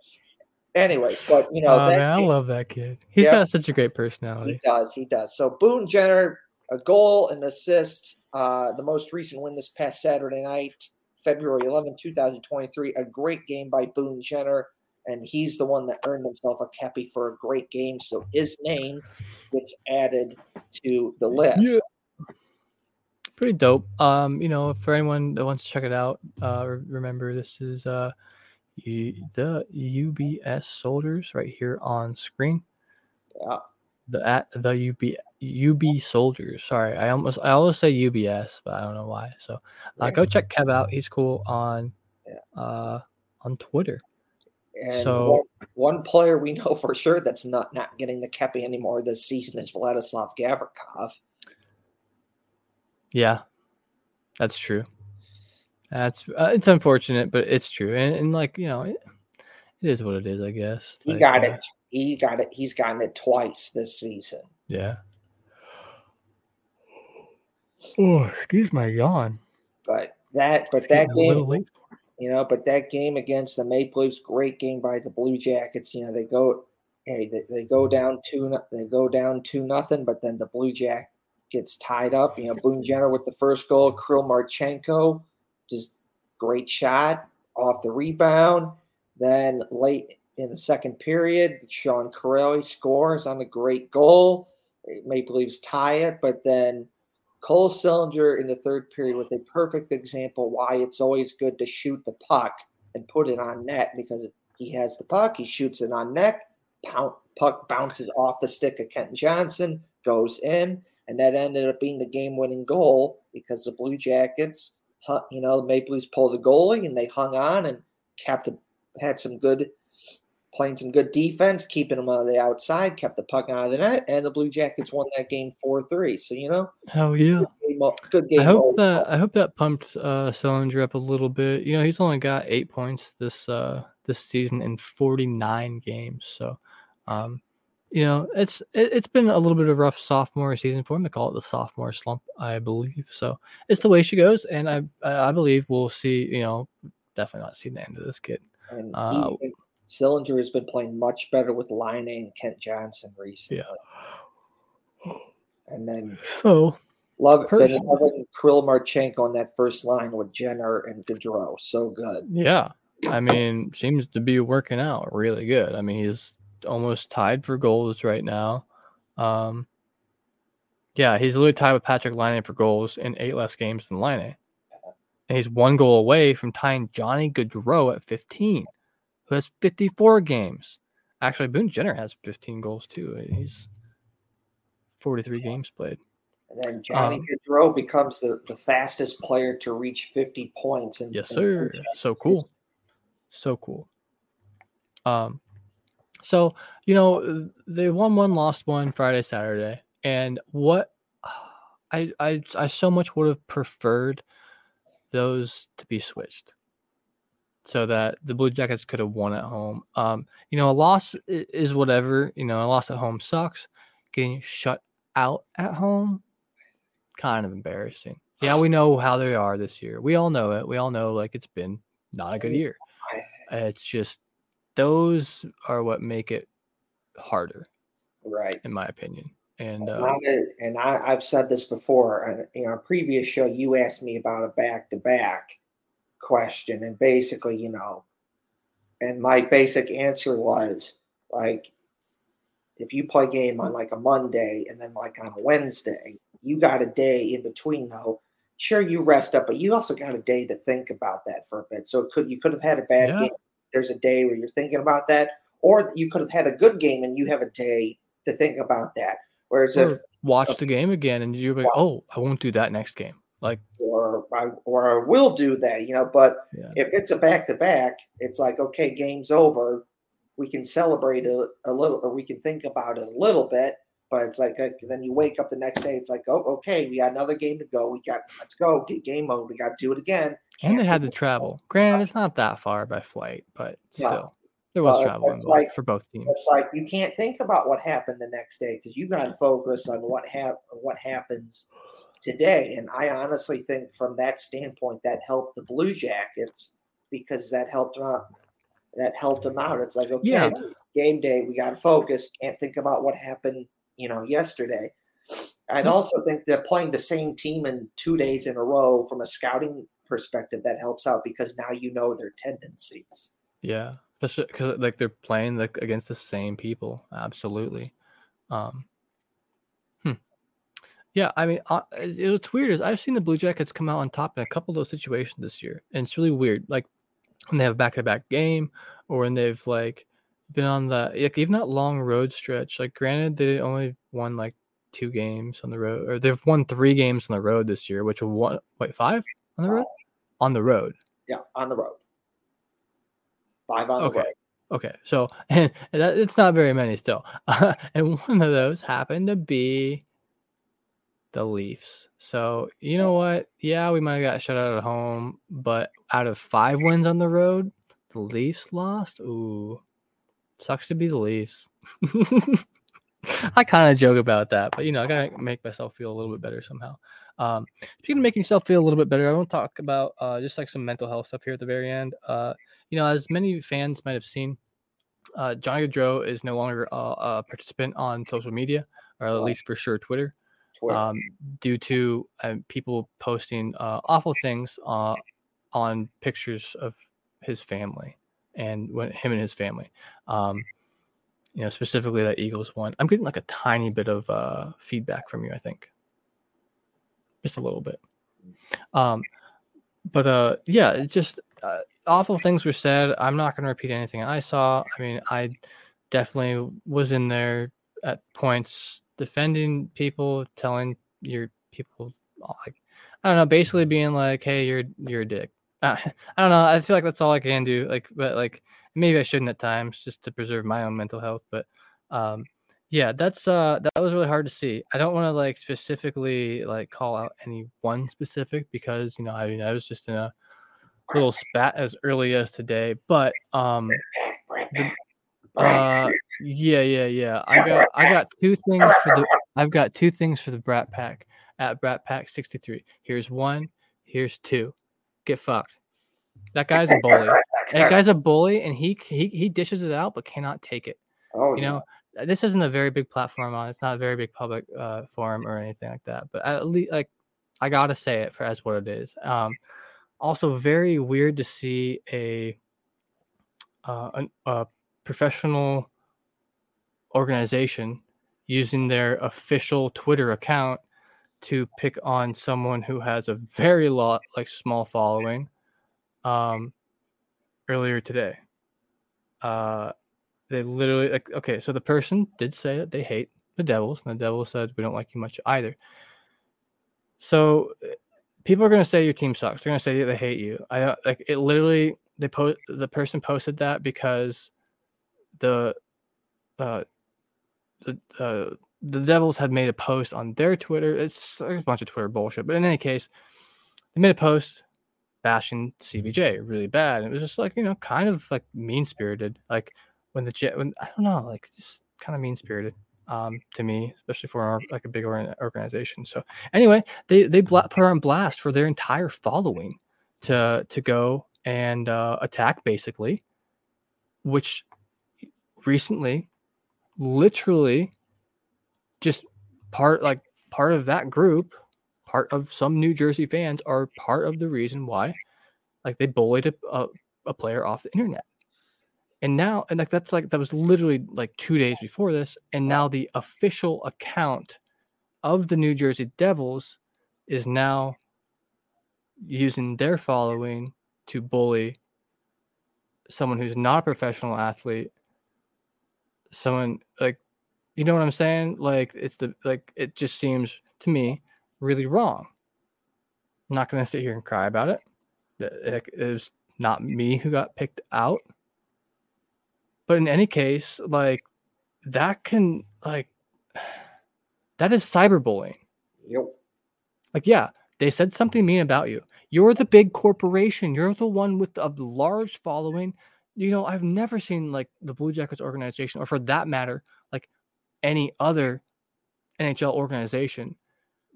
Anyways, but you know, oh, that man, I love that kid. He's yeah. got such a great personality. He does, he does. So Boone Jenner, a goal and assist. Uh, the most recent win this past Saturday night, February eleventh, twenty twenty-three. A great game by Boone Jenner, and he's the one that earned himself a Kepi for a great game. So his name gets added to the list. Yeah. Pretty dope. Um, you know, for anyone that wants to check it out, uh, remember this is uh. the U B S Soldiers right here on screen. Yeah. The at the U B U B Soldiers. Sorry, I almost I always say U B S, but I don't know why. So uh, yeah. go check Kev out. He's cool on yeah. uh, on Twitter. And so one, one player we know for sure that's not, not getting the Kepi anymore this season is Vladislav Gavrikov. Yeah, that's true. That's uh, it's unfortunate, but it's true, and, and like you know, it, it is what it is, I guess. He like, got it. Uh, he got it. He's gotten it twice this season. Yeah. Oh, excuse my yawn. But that, but it's that game, you know, but that game against the Maple Leafs, great game by the Blue Jackets. You know, they go, hey, they, they go down two, they go down two nothing, but then the Blue Jackets gets tied up. You know, Boone Jenner with the first goal, Kirill Marchenko. Just great shot off the rebound. Then late in the second period, Sean Corelli scores on a great goal. Maple Leafs tie it, but then Cole Sillinger in the third period with a perfect example why it's always good to shoot the puck and put it on net, because he has the puck, he shoots it on net, puck bounces off the stick of Kent Johnson, goes in, and that ended up being the game-winning goal because the Blue Jackets – you know, the Maple Leafs pulled a goalie and they hung on and kept a, had some good playing some good defense, keeping them out of the outside, kept the puck out of the net, and the Blue Jackets won that game four three. So you know, hell yeah, good game. Good game I hope that ball. I hope that pumped uh, Sillinger up a little bit. You know, he's only got eight points this uh, this season in forty-nine games. So, um, you know, it's it, it's been a little bit of a rough sophomore season for him. They call it the sophomore slump, I believe. So it's the way she goes, and I I believe we'll see. You know, definitely not see the end of this kid. And uh, been, Sillinger has been playing much better with Laine and Kent Johnson recently. Yeah. And then so love been loving Kirill Marchenko on that first line with Jenner and Gaudreau. So good. Yeah, I mean, seems to be working out really good. I mean, he's almost tied for goals right now. Um, yeah, he's literally tied with Patrick Laine for goals in eight less games than Laine. And he's one goal away from tying Johnny Gaudreau at fifteen, who has fifty-four games. Actually, Boone Jenner has fifteen goals too. He's forty-three games played. And then Johnny um, Gaudreau becomes the, the fastest player to reach fifty points. In, yes, sir. In so cool. So cool. Um, so, you know, they won one, lost one Friday, Saturday. And what I, I, I so much would have preferred those to be switched so that the Blue Jackets could have won at home. Um, you know, a loss is whatever. You know, a loss at home sucks. Getting shut out at home, kind of embarrassing. Yeah, we know how they are this year. We all know it. We all know, like, it's been not a good year. It's just those are what make it harder, right? In my opinion. And uh, and I, I've said this before. In our previous show, you asked me about a back-to-back question, and basically, you know, and my basic answer was, like, if you play a game on, like, a Monday and then, like, on a Wednesday, you got a day in between, though. Sure, you rest up, but you also got a day to think about that for a bit. So it could you could have had a bad yeah. game. There's a day where you're thinking about that. Or you could have had a good game and you have a day to think about that. Whereas or if watch if, the game again and you're like, oh, I won't do that next game. Like, or I, or I will do that, you know. But yeah. if it's a back-to-back, it's like, okay, game's over. We can celebrate a, a little, or we can think about it a little bit. But it's like, like then you wake up the next day. It's like, oh, okay, we got another game to go. We got let's go get game mode. We got to do it again. Can't and they had to travel. Granted, it's not that far by flight, but still, no. there was well, travel involved like, for both teams. It's like you can't think about what happened the next day because you got to focus on what hap- what happens today. And I honestly think, from that standpoint, that helped the Blue Jackets because that helped uh, that helped them out. It's like, okay, yeah. game day, we got to focus. Can't think about what happened, you know, yesterday. I'd also think that playing the same team in two days in a row from a scouting perspective, that helps out because now you know their tendencies. Yeah, especially because, like, they're playing like against the same people. Absolutely. Um, hmm. Yeah, I mean, I, it, what's weird is I've seen the Blue Jackets come out on top in a couple of those situations this year, and it's really weird. Like, when they have a back-to-back game or when they've, like, been on the like, even that long road stretch. Like, granted, they only won like two games on the road, or they've won three games on the road this year, which one, wait, five on the road? On the road, yeah, on the road, five on okay. the road. Okay, so and that, it's not very many still. Uh, and one of those happened to be the Leafs. So, you know what? Yeah, we might have got shut out at home, but out of five wins on the road, the Leafs lost. Ooh. Sucks to be the Leafs. I kind of joke about that, but, you know, I got to make myself feel a little bit better somehow. Um, speaking of making yourself feel a little bit better, I want to talk about uh, just like some mental health stuff here at the very end. Uh, you know, as many fans might have seen, uh, Johnny Gaudreau is no longer uh, a participant on social media, or at least for sure Twitter, um, due to uh, people posting uh, awful things uh, on pictures of his family. And when him and his family, um, you know, specifically that Eagles one. I'm getting like a tiny bit of uh, feedback from you, I think, just a little bit. Um, but uh, yeah, it just uh, awful things were said. I'm not going to repeat anything I saw. I mean, I definitely was in there at points defending people, telling your people, like, I don't know, basically being like, "Hey, you're you're a dick." Uh, I don't know. I feel like that's all I can do. Like, but like, maybe I shouldn't at times, just to preserve my own mental health. But, um, yeah, that's uh, that was really hard to see. I don't want to like specifically like call out any one specific because, you know, I mean, I was just in a little spat as early as today. But um, the, uh, yeah, yeah, yeah. I got I got two things for the I've got two things for the Brat Pack at Brat Pack sixty-three. Here's one. Here's two. Get fucked. That guy's a bully. That guy's a bully, and he he he dishes it out, but cannot take it. Oh, you know, yeah. This isn't a very big platform on. It's not a very big public uh, forum or anything like that. But at least, like, I gotta say it for as what it is. Um, also, very weird to see a uh, an, a professional organization using their official Twitter account to pick on someone who has a very lot like small following. Um, earlier today, uh, they literally like okay. So the person did say that they hate the Devils, and the Devils said we don't like you much either. So people are going to say your team sucks. They're going to say they hate you. I don't like it. Literally, they post the person posted that because the uh, the uh, the Devils had made a post on their Twitter. It's a bunch of Twitter bullshit, but in any case, they made a post bashing C B J really bad. And it was just like, you know, kind of like mean spirited. Like when the when I don't know, like just kind of mean spirited. Um, to me, especially for our, like a big organization. So anyway, they they bla- put her on blast for their entire following to to go and uh, attack, basically, which recently, literally, just part like part of that group, part of some New Jersey fans are part of the reason why, like they bullied a a, a player off the internet. And now, and like that's like that was literally like two days before this. And now the official account of the New Jersey Devils is now using their following to bully someone who's not a professional athlete. Someone like, you know what I'm saying? Like it's the like it just seems to me really wrong. I'm not going to sit here and cry about it. It, it was not me who got picked out. But in any case, like that can like that is cyberbullying. Yep. Like, yeah, they said something mean about you. You're the big corporation. You're the one with a large following. You know, I've never seen like the Blue Jackets organization, or for that matter, like any other N H L organization,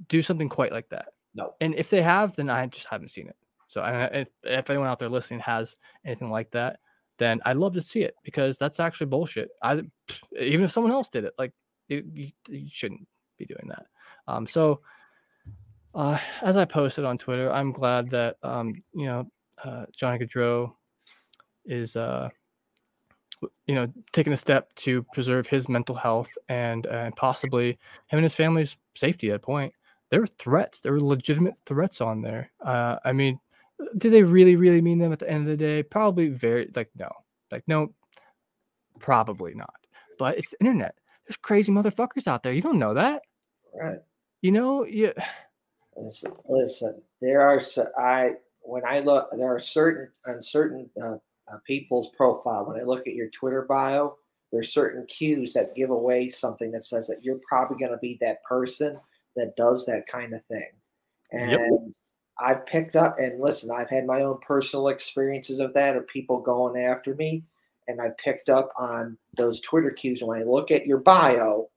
do something quite like that. No. And if they have, then I just haven't seen it. So I, if, if anyone out there listening has anything like that, then I'd love to see it, because that's actually bullshit. I, even if someone else did it, like you, you, you shouldn't be doing that. Um, so uh, as I posted on Twitter, I'm glad that, um, you know, uh, Johnny Gaudreau is, uh, you know, taking a step to preserve his mental health and, and possibly him and his family's safety at a point. There were threats. There were legitimate threats on there. Uh, I mean, did they really, really mean them at the end of the day? Probably very, like, no. Like, no, probably not. But it's the internet. There's crazy motherfuckers out there. You don't know that. Right. You know, you... Listen, listen there are, I, when I look, there are certain, on certain uh, uh, people's profile, when I look at your Twitter bio, there's certain cues that give away something that says that you're probably going to be that person that does that kind of thing. And... Yep. I've picked up, and listen, I've had my own personal experiences of that, of people going after me, and I picked up on those Twitter cues. And when I look at your bio,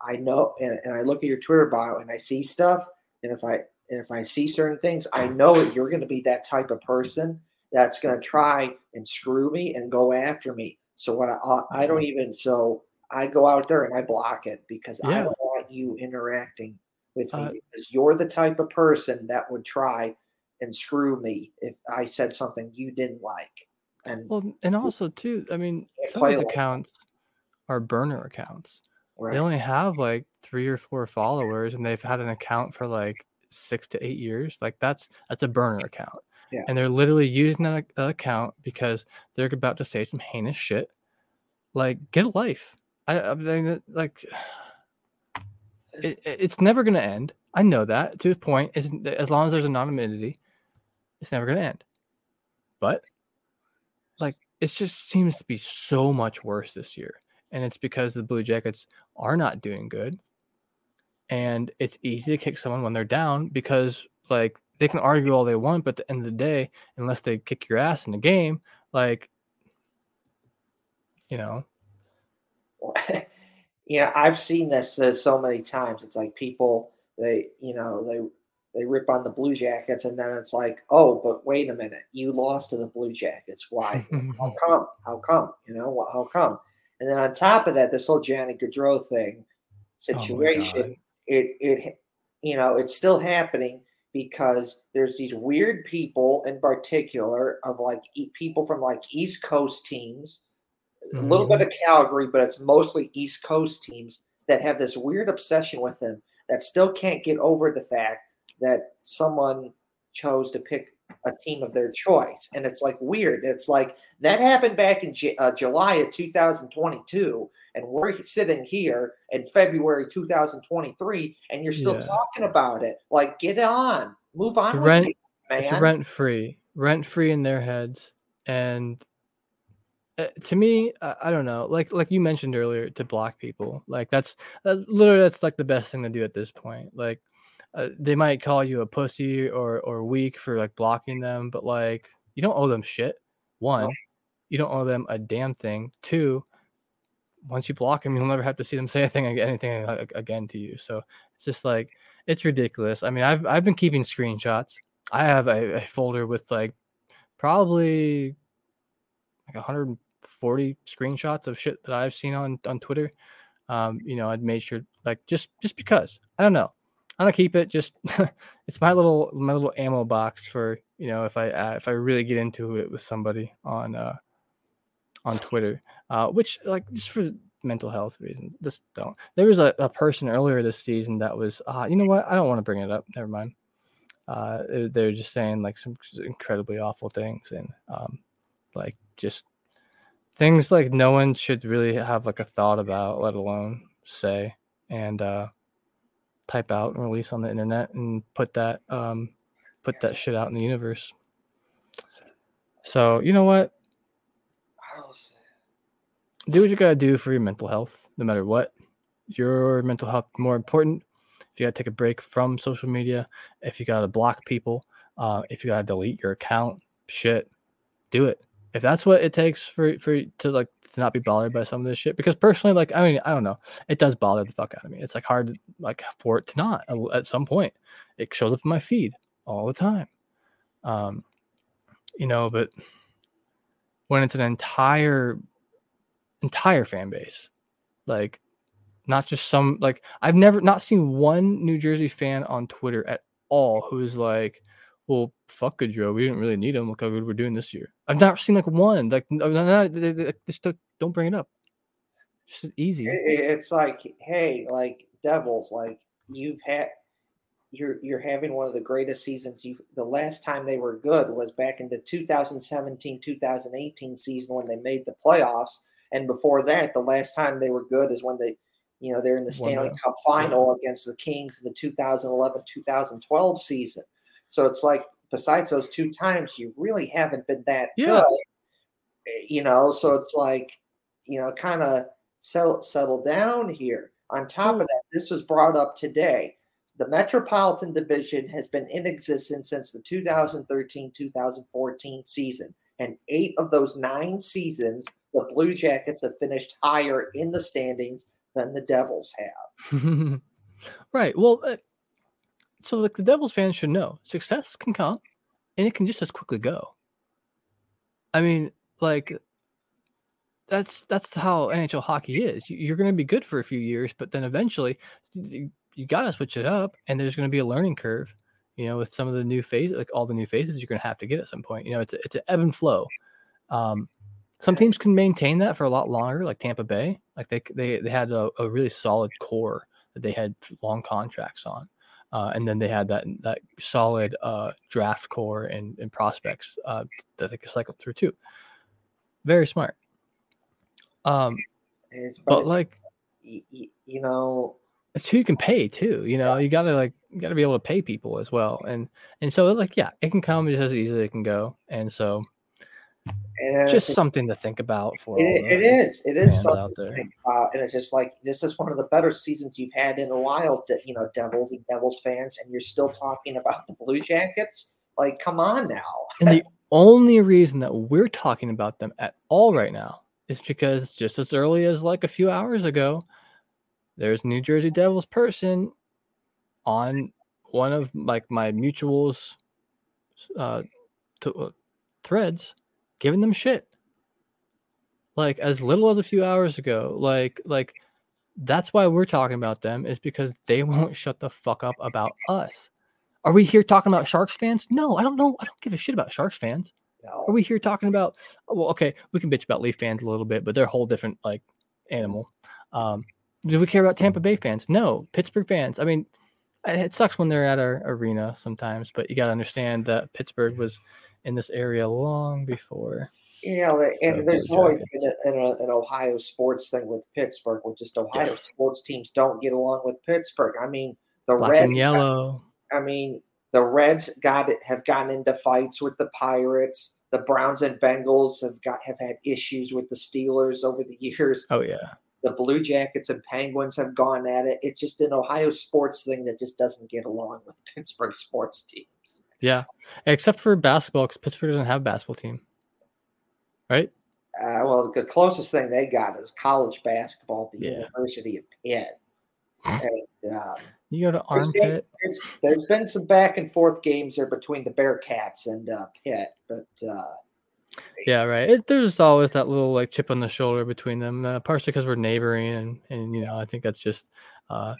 I know, and, and I look at your Twitter bio, and I see stuff, and if I and if I see certain things, I know that you're going to be that type of person that's going to try and screw me and go after me. So what I I don't even so I go out there and I block it, because yeah. I don't want you interacting with me, uh, because you're the type of person that would try and screw me if I said something you didn't like. And well, and also too, I mean, some of these accounts are burner accounts. Right. They only have like three or four followers, and they've had an account for like six to eight years. Like that's that's a burner account, yeah. And they're literally using that account because they're about to say some heinous shit. Like, get a life. I, I mean, like. It, it's never going to end. I know that, to a point. It's, as long as there's anonymity, it's never going to end. But like, it just seems to be so much worse this year, and it's because the Blue Jackets are not doing good, and it's easy to kick someone when they're down, because like they can argue all they want, but at the end of the day, unless they kick your ass in the game, like, you know. Yeah, you know, I've seen this uh, so many times. It's like people, they, you know, they they rip on the Blue Jackets, and then it's like, oh, but wait a minute, you lost to the Blue Jackets. Why? How come? How come? You know, how come? And then on top of that, this whole Johnny Gaudreau thing situation, oh it it you know, it's still happening, because there's these weird people in particular of like people from like East Coast teams. A little bit of Calgary, but it's mostly East Coast teams that have this weird obsession with them that still can't get over the fact that someone chose to pick a team of their choice. And it's like weird. It's like that happened back in J- uh, July of two thousand twenty-two. And we're sitting here in February two thousand twenty-three. And you're still yeah. talking about it. Like, get on. Move on. It's with rent, me, man. It's rent free. Rent free in their heads. And uh, to me, uh, I don't know. Like like you mentioned earlier, to block people. Like, that's, that's literally, that's like the best thing to do at this point. Like, Uh, they might call you a pussy or, or weak for like blocking them, but like you don't owe them shit. One, no. You don't owe them a damn thing. Two, once you block them, you'll never have to see them say anything, anything again to you. So it's just like, it's ridiculous. I mean, I've I've been keeping screenshots. I have a, a folder with like probably like one hundred forty screenshots of shit that I've seen on on Twitter. Um, you know, I'd made sure like just just because I don't know. I'm gonna keep it. Just it's my little my little ammo box for, you know, if I uh, if I really get into it with somebody on uh, on Twitter, uh, which like just for mental health reasons, just don't. There was a, a person earlier this season that was uh, you know what, I don't want to bring it up. Never mind. Uh, they're, they're just saying like some incredibly awful things and um, like just things like no one should really have like a thought about, let alone say and. Uh, type out and release on the internet and put that um put that shit out in the universe. So you know what, do what you gotta do for your mental health, no matter what. Your mental health more important. If you gotta take a break from social media, if you gotta block people, uh if you gotta delete your account, shit, do it. If that's what it takes for for to like to not be bothered by some of this shit, because personally, like I mean, I don't know, it does bother the fuck out of me. It's like hard to, like for it to not at some point. It shows up in my feed all the time, um, you know. But when it's an entire entire fan base, like not just some, like I've never not seen one New Jersey fan on Twitter at all who's like, well, fuck Gaudreau. We didn't really need him. Look how good we're doing this year. I've not seen like one. Like, no, no, no, just don't bring it up. It's just easy. It's like, hey, like Devils, like you've had, you're you're having one of the greatest seasons. You the last time they were good was back in the two thousand seventeen, two thousand eighteen season when they made the playoffs, and before that, the last time they were good is when they, you know, they're in the Stanley wow. Cup Final wow. against the Kings in the two thousand eleven, two thousand twelve season. So it's like, besides those two times, you really haven't been that yeah. good, you know? So it's like, you know, kind of settle, settle down here. On top of that, this was brought up today. The Metropolitan Division has been in existence since the two thousand thirteen, two thousand fourteen season. And eight of those nine seasons, the Blue Jackets have finished higher in the standings than the Devils have. Right. Well, uh- So, like, the Devils fans should know success can come and it can just as quickly go. I mean, like, that's that's how N H L hockey is. You're going to be good for a few years, but then eventually you got to switch it up, and there's going to be a learning curve, you know, with some of the new faces, like all the new faces you're going to have to get at some point. You know, it's a, it's an ebb and flow. Um, some teams can maintain that for a lot longer, like Tampa Bay. Like, they, they, they had a, a really solid core that they had long contracts on. Uh, and then they had that that solid uh, draft core and, and prospects uh, that they could cycle through too. Very smart. Um, it's, but, but it's, like, y- y- you know, it's who you can pay too. You know, yeah. you gotta like you gotta be able to pay people as well. And and so like yeah, it can come just as easily as it can go. And so, and just something to think about for it, it is it is something out there. To think about, and it's just like, this is one of the better seasons you've had in a while, to, you know, Devils and Devils fans, and you're still talking about the Blue Jackets. Like, come on now. And the only reason that we're talking about them at all right now is because just as early as like a few hours ago, there's New Jersey Devils person on one of like my mutuals uh, to, uh threads giving them shit. Like, as little as a few hours ago. Like, like that's why we're talking about them, is because they won't shut the fuck up about us. Are we here talking about Sharks fans? No, I don't know. I don't give a shit about Sharks fans. No. Are we here talking about, well, okay, we can bitch about Leaf fans a little bit, but they're a whole different, like, animal. Um, do we care about Tampa Bay fans? No. Pittsburgh fans. I mean, it sucks when they're at our arena sometimes, but you got to understand that Pittsburgh was in this area long before. You know, and there's always been an, an Ohio sports thing with Pittsburgh, which just Ohio yes. sports teams don't get along with Pittsburgh. I mean, the Black Reds and yellow. Got, I mean, the Reds got have gotten into fights with the Pirates. The Browns and Bengals have got have had issues with the Steelers over the years. Oh yeah. The Blue Jackets and Penguins have gone at it. It's just an Ohio sports thing that just doesn't get along with Pittsburgh sports teams. Yeah, except for basketball, because Pittsburgh doesn't have a basketball team. Right? Uh, well, the closest thing they got is college basketball at the yeah. University of Pitt. And, um, you go to Armpit? There's, there's been some back and forth games there between the Bearcats and uh, Pitt, but uh, yeah, right. It, there's always that little like chip on the shoulder between them, uh, partially because we're neighboring, and, and you know I think that's just uh,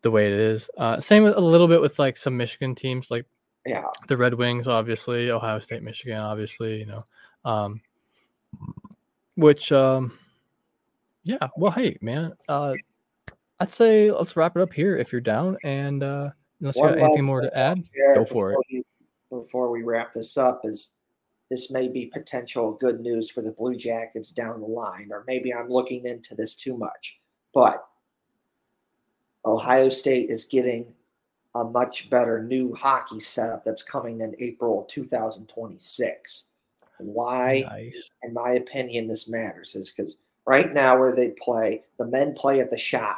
the way it is. Uh, same with, a little bit with like some Michigan teams, like yeah, the Red Wings, obviously, Ohio State, Michigan, obviously, you know. Um, Which, um, yeah, well, hey, man, uh, I'd say let's wrap it up here if you're down. And uh, unless you got anything more to add, go for it. You, before we wrap this up, is this may be potential good news for the Blue Jackets down the line, or maybe I'm looking into this too much. But Ohio State is getting a much better new hockey setup that's coming in April of two thousand twenty-six. Why, nice. In my opinion, this matters is because right now where they play, the men play at the Shot.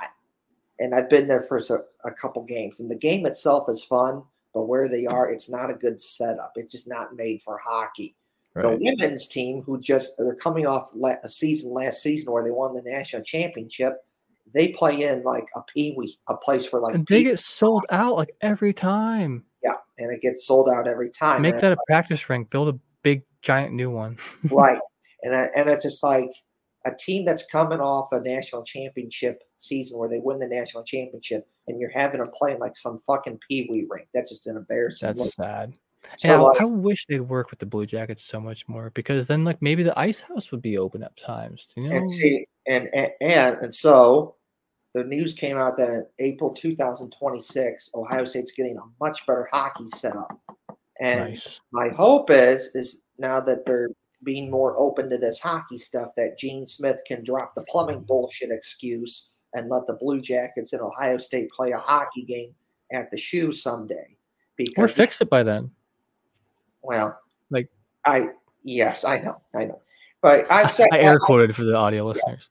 And I've been there for a, a couple games. And the game itself is fun, but where they are, it's not a good setup. It's just not made for hockey. Right. The women's team, who just – they're coming off a season last season where they won the national championship, they play in like a peewee, a place for like – And they get sold out like every time. Yeah, and it gets sold out every time. Make that a like, practice rink. Build a – giant new one. Right. And I, and it's just like a team that's coming off a national championship season where they win the national championship and you're having them playing like some fucking peewee rink. That's just an embarrassing. That's look. Sad. So and I, like, I wish they'd work with the Blue Jackets so much more because then like maybe the ice house would be open at times. You know? And see, and, and, and, and so the news came out that in April two thousand twenty-six, Ohio State's getting a much better hockey setup. And nice. My hope is, is now that they're being more open to this hockey stuff, that Gene Smith can drop the plumbing bullshit excuse and let the Blue Jackets and Ohio State play a hockey game at the Shoe someday. Because or fix it by then. Well, like I yes, I know, I know, but I've said I air quoted for the audio listeners.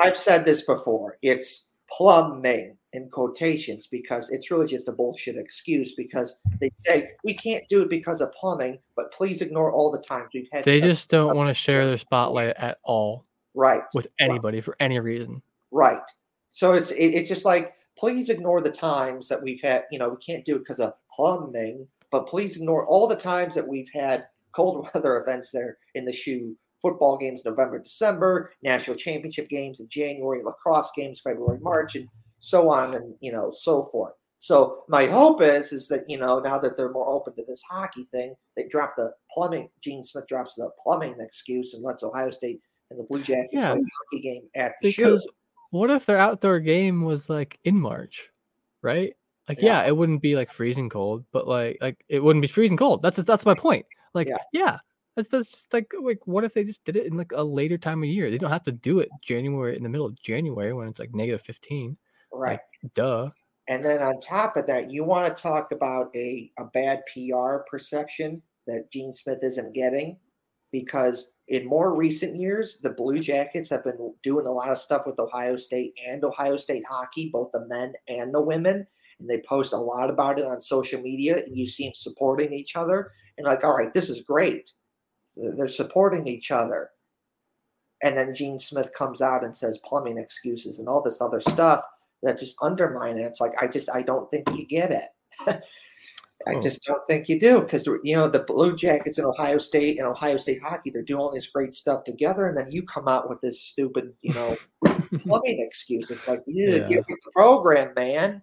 I've said this before. It's plumbing. In quotations, because it's really just a bullshit excuse because they say we can't do it because of plumbing, but please ignore all the times we've had. They just don't want to share their spotlight at all. Right. With anybody for any reason. Right. So it's, it, it's just like, please ignore the times that we've had, you know, we can't do it because of plumbing, but please ignore all the times that we've had cold weather events there in the Shoe, football games, November, December, national championship games in January, lacrosse games, February, March, and so on and, you know, so forth. So my hope is, is that, you know, now that they're more open to this hockey thing, they drop the plumbing. Gene Smith drops the plumbing excuse and lets Ohio State and the Blue Jackets yeah. play a hockey game at the Shoe. Because what if their outdoor game was like in March, right? Like, yeah, yeah it wouldn't be like freezing cold, but like, like it wouldn't be freezing cold. That's, that's my point. Like, yeah. yeah. That's that's just like like what if they just did it in like a later time of year? They don't have to do it January in the middle of January when it's like negative fifteen. Right. Like, duh. And then on top of that, you want to talk about a, a bad P R perception that Gene Smith isn't getting, because in more recent years, the Blue Jackets have been doing a lot of stuff with Ohio State and Ohio State hockey, both the men and the women. And they post a lot about it on social media and you see them supporting each other and like, all right, this is great. So they're supporting each other. And then Gene Smith comes out and says plumbing excuses and all this other stuff that just undermine it. It's like, I just, I don't think you get it. I oh. just don't think you do. Because, you know, the Blue Jackets in Ohio State and Ohio State hockey, they're doing all this great stuff together. And then you come out with this stupid, you know, plumbing excuse. It's like, you need yeah. to get with the program, man.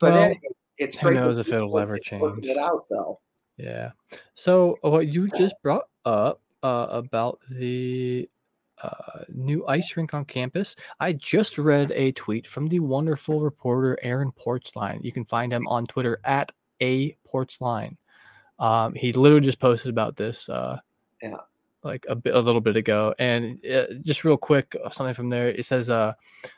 But well, anyway, it's great. Who knows if it'll ever change. It out, though. Yeah. So what you just brought up uh, about the uh, new ice rink on campus. I just read a tweet from the wonderful reporter Aaron Portzline. You can find him on Twitter at a Portzline. Um, he literally just posted about this, uh, yeah, like a bit, a little bit ago. And uh, just real quick, something from there. It says uh,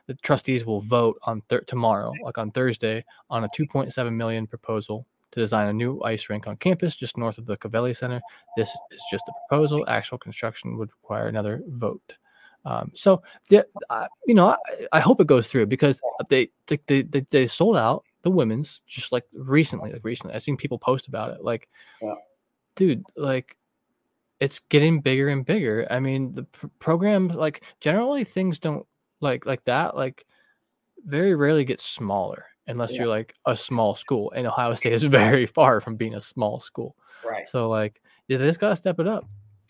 the trustees will vote on thir- tomorrow, like on Thursday, on a two point seven million dollars proposal to design a new ice rink on campus just north of the Covelli Center. This is just a proposal. Actual construction would require another vote. Um, so, yeah, I, you know, I, I hope it goes through because they they they, they sold out the women's just like recently, like recently. I've seen people post about it. Like, yeah. dude, like it's getting bigger and bigger. I mean, the pr- program, like generally things don't like like that, like very rarely get smaller. Unless yeah. you're like a small school, and Ohio State is very far from being a small school, right? So like, yeah, they just gotta step it up.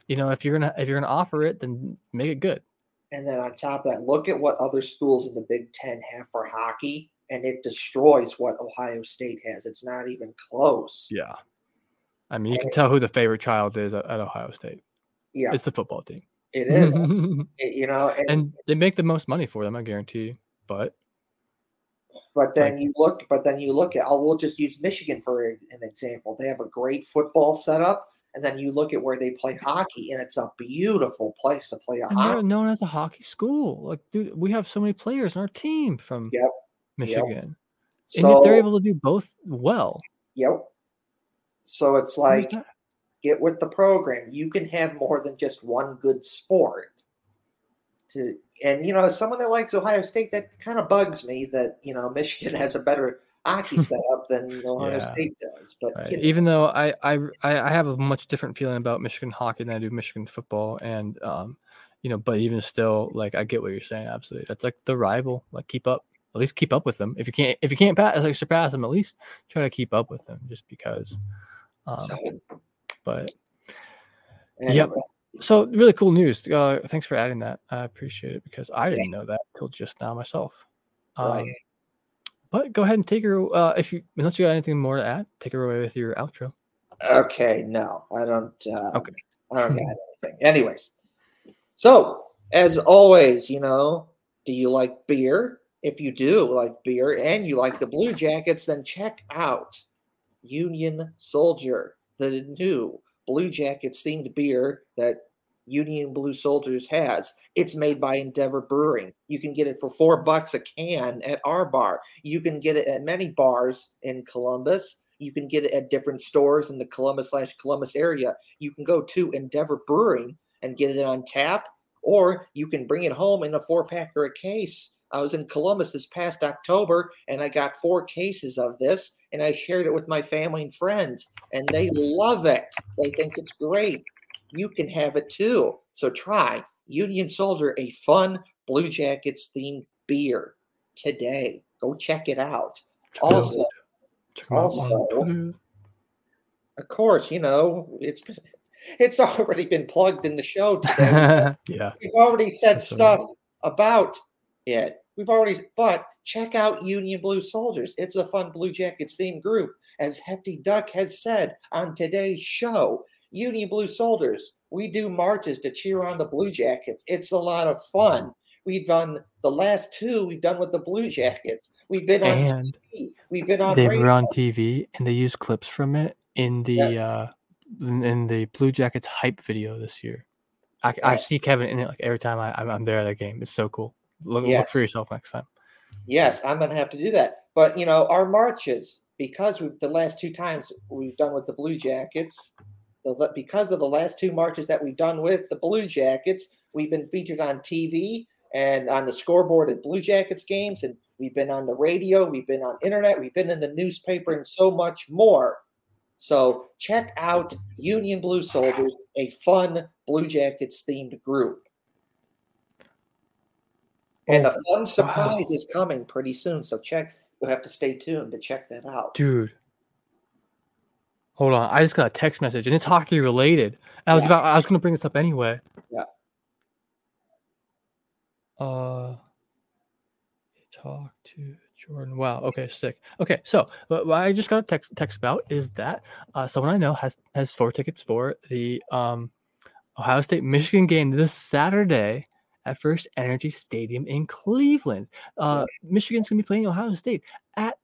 You know, if you're gonna if you're gonna offer it, then make it good. And then on top of that, look at what other schools in the Big Ten have for hockey, and it destroys what Ohio State has. It's not even close. Yeah, I mean, you and can it, tell who the favorite child is at, at Ohio State. Yeah, it's the football team. It is, it, you know, and, and they make the most money for them, I guarantee you. But But then you look. But then you look at. Oh, we'll just use Michigan for an example. They have a great football setup, and then you look at where they play hockey, and it's a beautiful place to play. A and hockey. They're known as a hockey school. Like, dude, we have so many players on our team from yep. Michigan, yep. and so, yet they're able to do both well. Yep. So it's like, get with the program. You can have more than just one good sport. To. And, you know, as someone that likes Ohio State, that kind of bugs me that, you know, Michigan has a better hockey setup than Ohio yeah. State does. But right. you know. Even though I, I I have a much different feeling about Michigan hockey than I do Michigan football. And, um, you know, but even still, like, I get what you're saying. Absolutely. That's like the rival. Like, keep up. At least keep up with them. If you can't, if you can't pass, like surpass them, at least try to keep up with them just because. Um, so, but, anyway. Yep. So really cool news. Uh, thanks for adding that. I appreciate it because I didn't know that until just now myself. Um, right. But go ahead and take your uh, if you unless you got anything more to add, take her away with your outro. Okay, no, I don't. Uh, okay, I don't got anything. Anyways, so as always, you know, do you like beer? If you do like beer and you like the Blue Jackets, then check out Union Soldier, the new Blue Jackets themed beer that Union Blue Soldiers has. It's made by Endeavor Brewing. You can get it for four bucks a can at our bar. You can get it at many bars in Columbus. You can get it at different stores in the Columbus slash Columbus area. You can go to Endeavor Brewing and get it on tap, or you can bring it home in a four pack or a case. I was in Columbus this past October, and I got four cases of this, and I shared it with my family and friends, and they love it. They think it's great. You can have it too. So try Union Soldier, a fun Blue Jackets-themed beer today. Go check it out. Also, also, of course, you know, it's it's already been plugged in the show today. Yeah, we've already said That's stuff amazing. about it. We've already, but check out Union Blue Soldiers. It's a fun Blue Jackets themed group. As Hefty Duck has said on today's show, Union Blue Soldiers, we do marches to cheer on the Blue Jackets. It's a lot of fun. We've done the last two we've done with the Blue Jackets. We've been on and T V. We've been on They radio. were on T V and they used clips from it in the yes. uh, in the Blue Jackets hype video this year. I, yes. I see Kevin in it like every time I, I'm, I'm there at a game. It's so cool. Look, yes. look for yourself next time. Yes, I'm going to have to do that. But, you know, our marches, because we've, the last two times we've done with the Blue Jackets, the, because of the last two marches that we've done with the Blue Jackets, we've been featured on T V and on the scoreboard at Blue Jackets games, and we've been on the radio, we've been on internet, we've been in the newspaper, and so much more. So check out Union Blue Soldiers, a fun Blue Jackets-themed group. And a fun surprise wow. is coming pretty soon, so check. You'll have to stay tuned to check that out, dude. Hold on, I just got a text message, and it's hockey related. I yeah. was about, I was going to bring this up anyway. Yeah. Uh, talk to Jordan. Wow. Okay, sick. Okay, so what I just got a text text about is that uh, someone I know has has four tickets for the um Ohio State Michigan game this Saturday. at First Energy Stadium in Cleveland. Uh, Michigan's going to be playing Ohio State at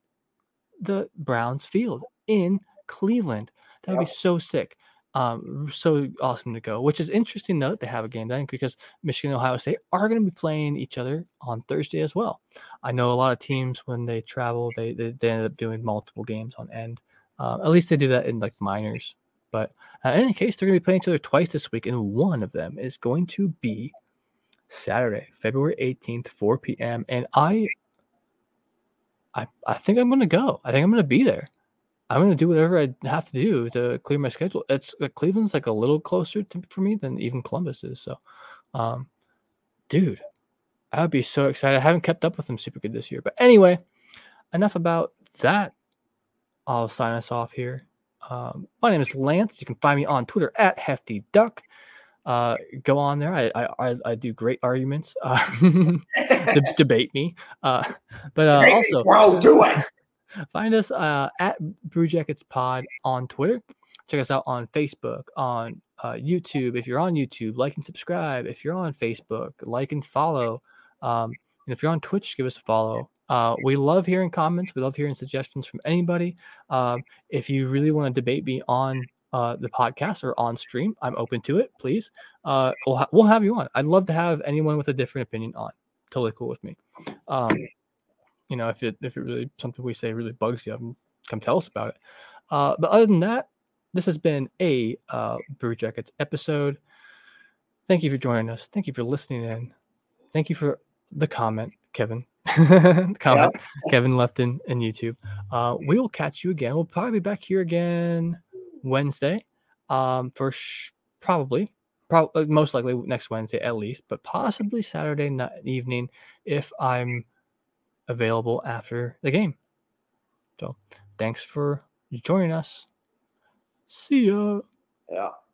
the Browns Field in Cleveland. That would be so sick. Um, so awesome to go, which is interesting, though, that they have a game then because Michigan and Ohio State are going to be playing each other on Thursday as well. I know a lot of teams, when they travel, they, they, they end up doing multiple games on end. Uh, at least they do that in, like, minors. But uh, in any case, they're going to be playing each other twice this week, and one of them is going to be Saturday, February eighteenth, four p.m., and I, I, I think I'm going to go. I think I'm going to be there. I'm going to do whatever I have to do to clear my schedule. It's uh, Cleveland's like a little closer to, for me than even Columbus is. So, um, dude, I would be so excited. I haven't kept up with them super good this year. But anyway, enough about that. I'll sign us off here. Um, my name is Lance. You can find me on Twitter at Hefty Duck. Uh, go on there. I I, I do great arguments. Uh, de- debate me. Uh, but uh, also, I'll do it. Find us uh, at Brew Jackets Pod on Twitter. Check us out on Facebook, on uh, YouTube. If you're on YouTube, like and subscribe. If you're on Facebook, like and follow. Um, and if you're on Twitch, give us a follow. Uh, we love hearing comments. We love hearing suggestions from anybody. Um, if you really want to debate me on uh, the podcast or on stream, I'm open to it. Please, uh, we'll, ha- we'll have you on. I'd love to have anyone with a different opinion on. Totally cool with me. Um, you know, if it if it really something we say really bugs you, come tell us about it. Uh, but other than that, this has been a uh, Brew Jackets episode. Thank you for joining us. Thank you for listening in. Thank you for the comment, Kevin. Comment, yeah. Kevin Lefton and YouTube. Uh, we will catch you again. We'll probably be back here again Wednesday. Um, for sh- probably, probably most likely next Wednesday at least, but possibly Saturday night evening if I'm available after the game. So thanks for joining us. See ya. Yeah.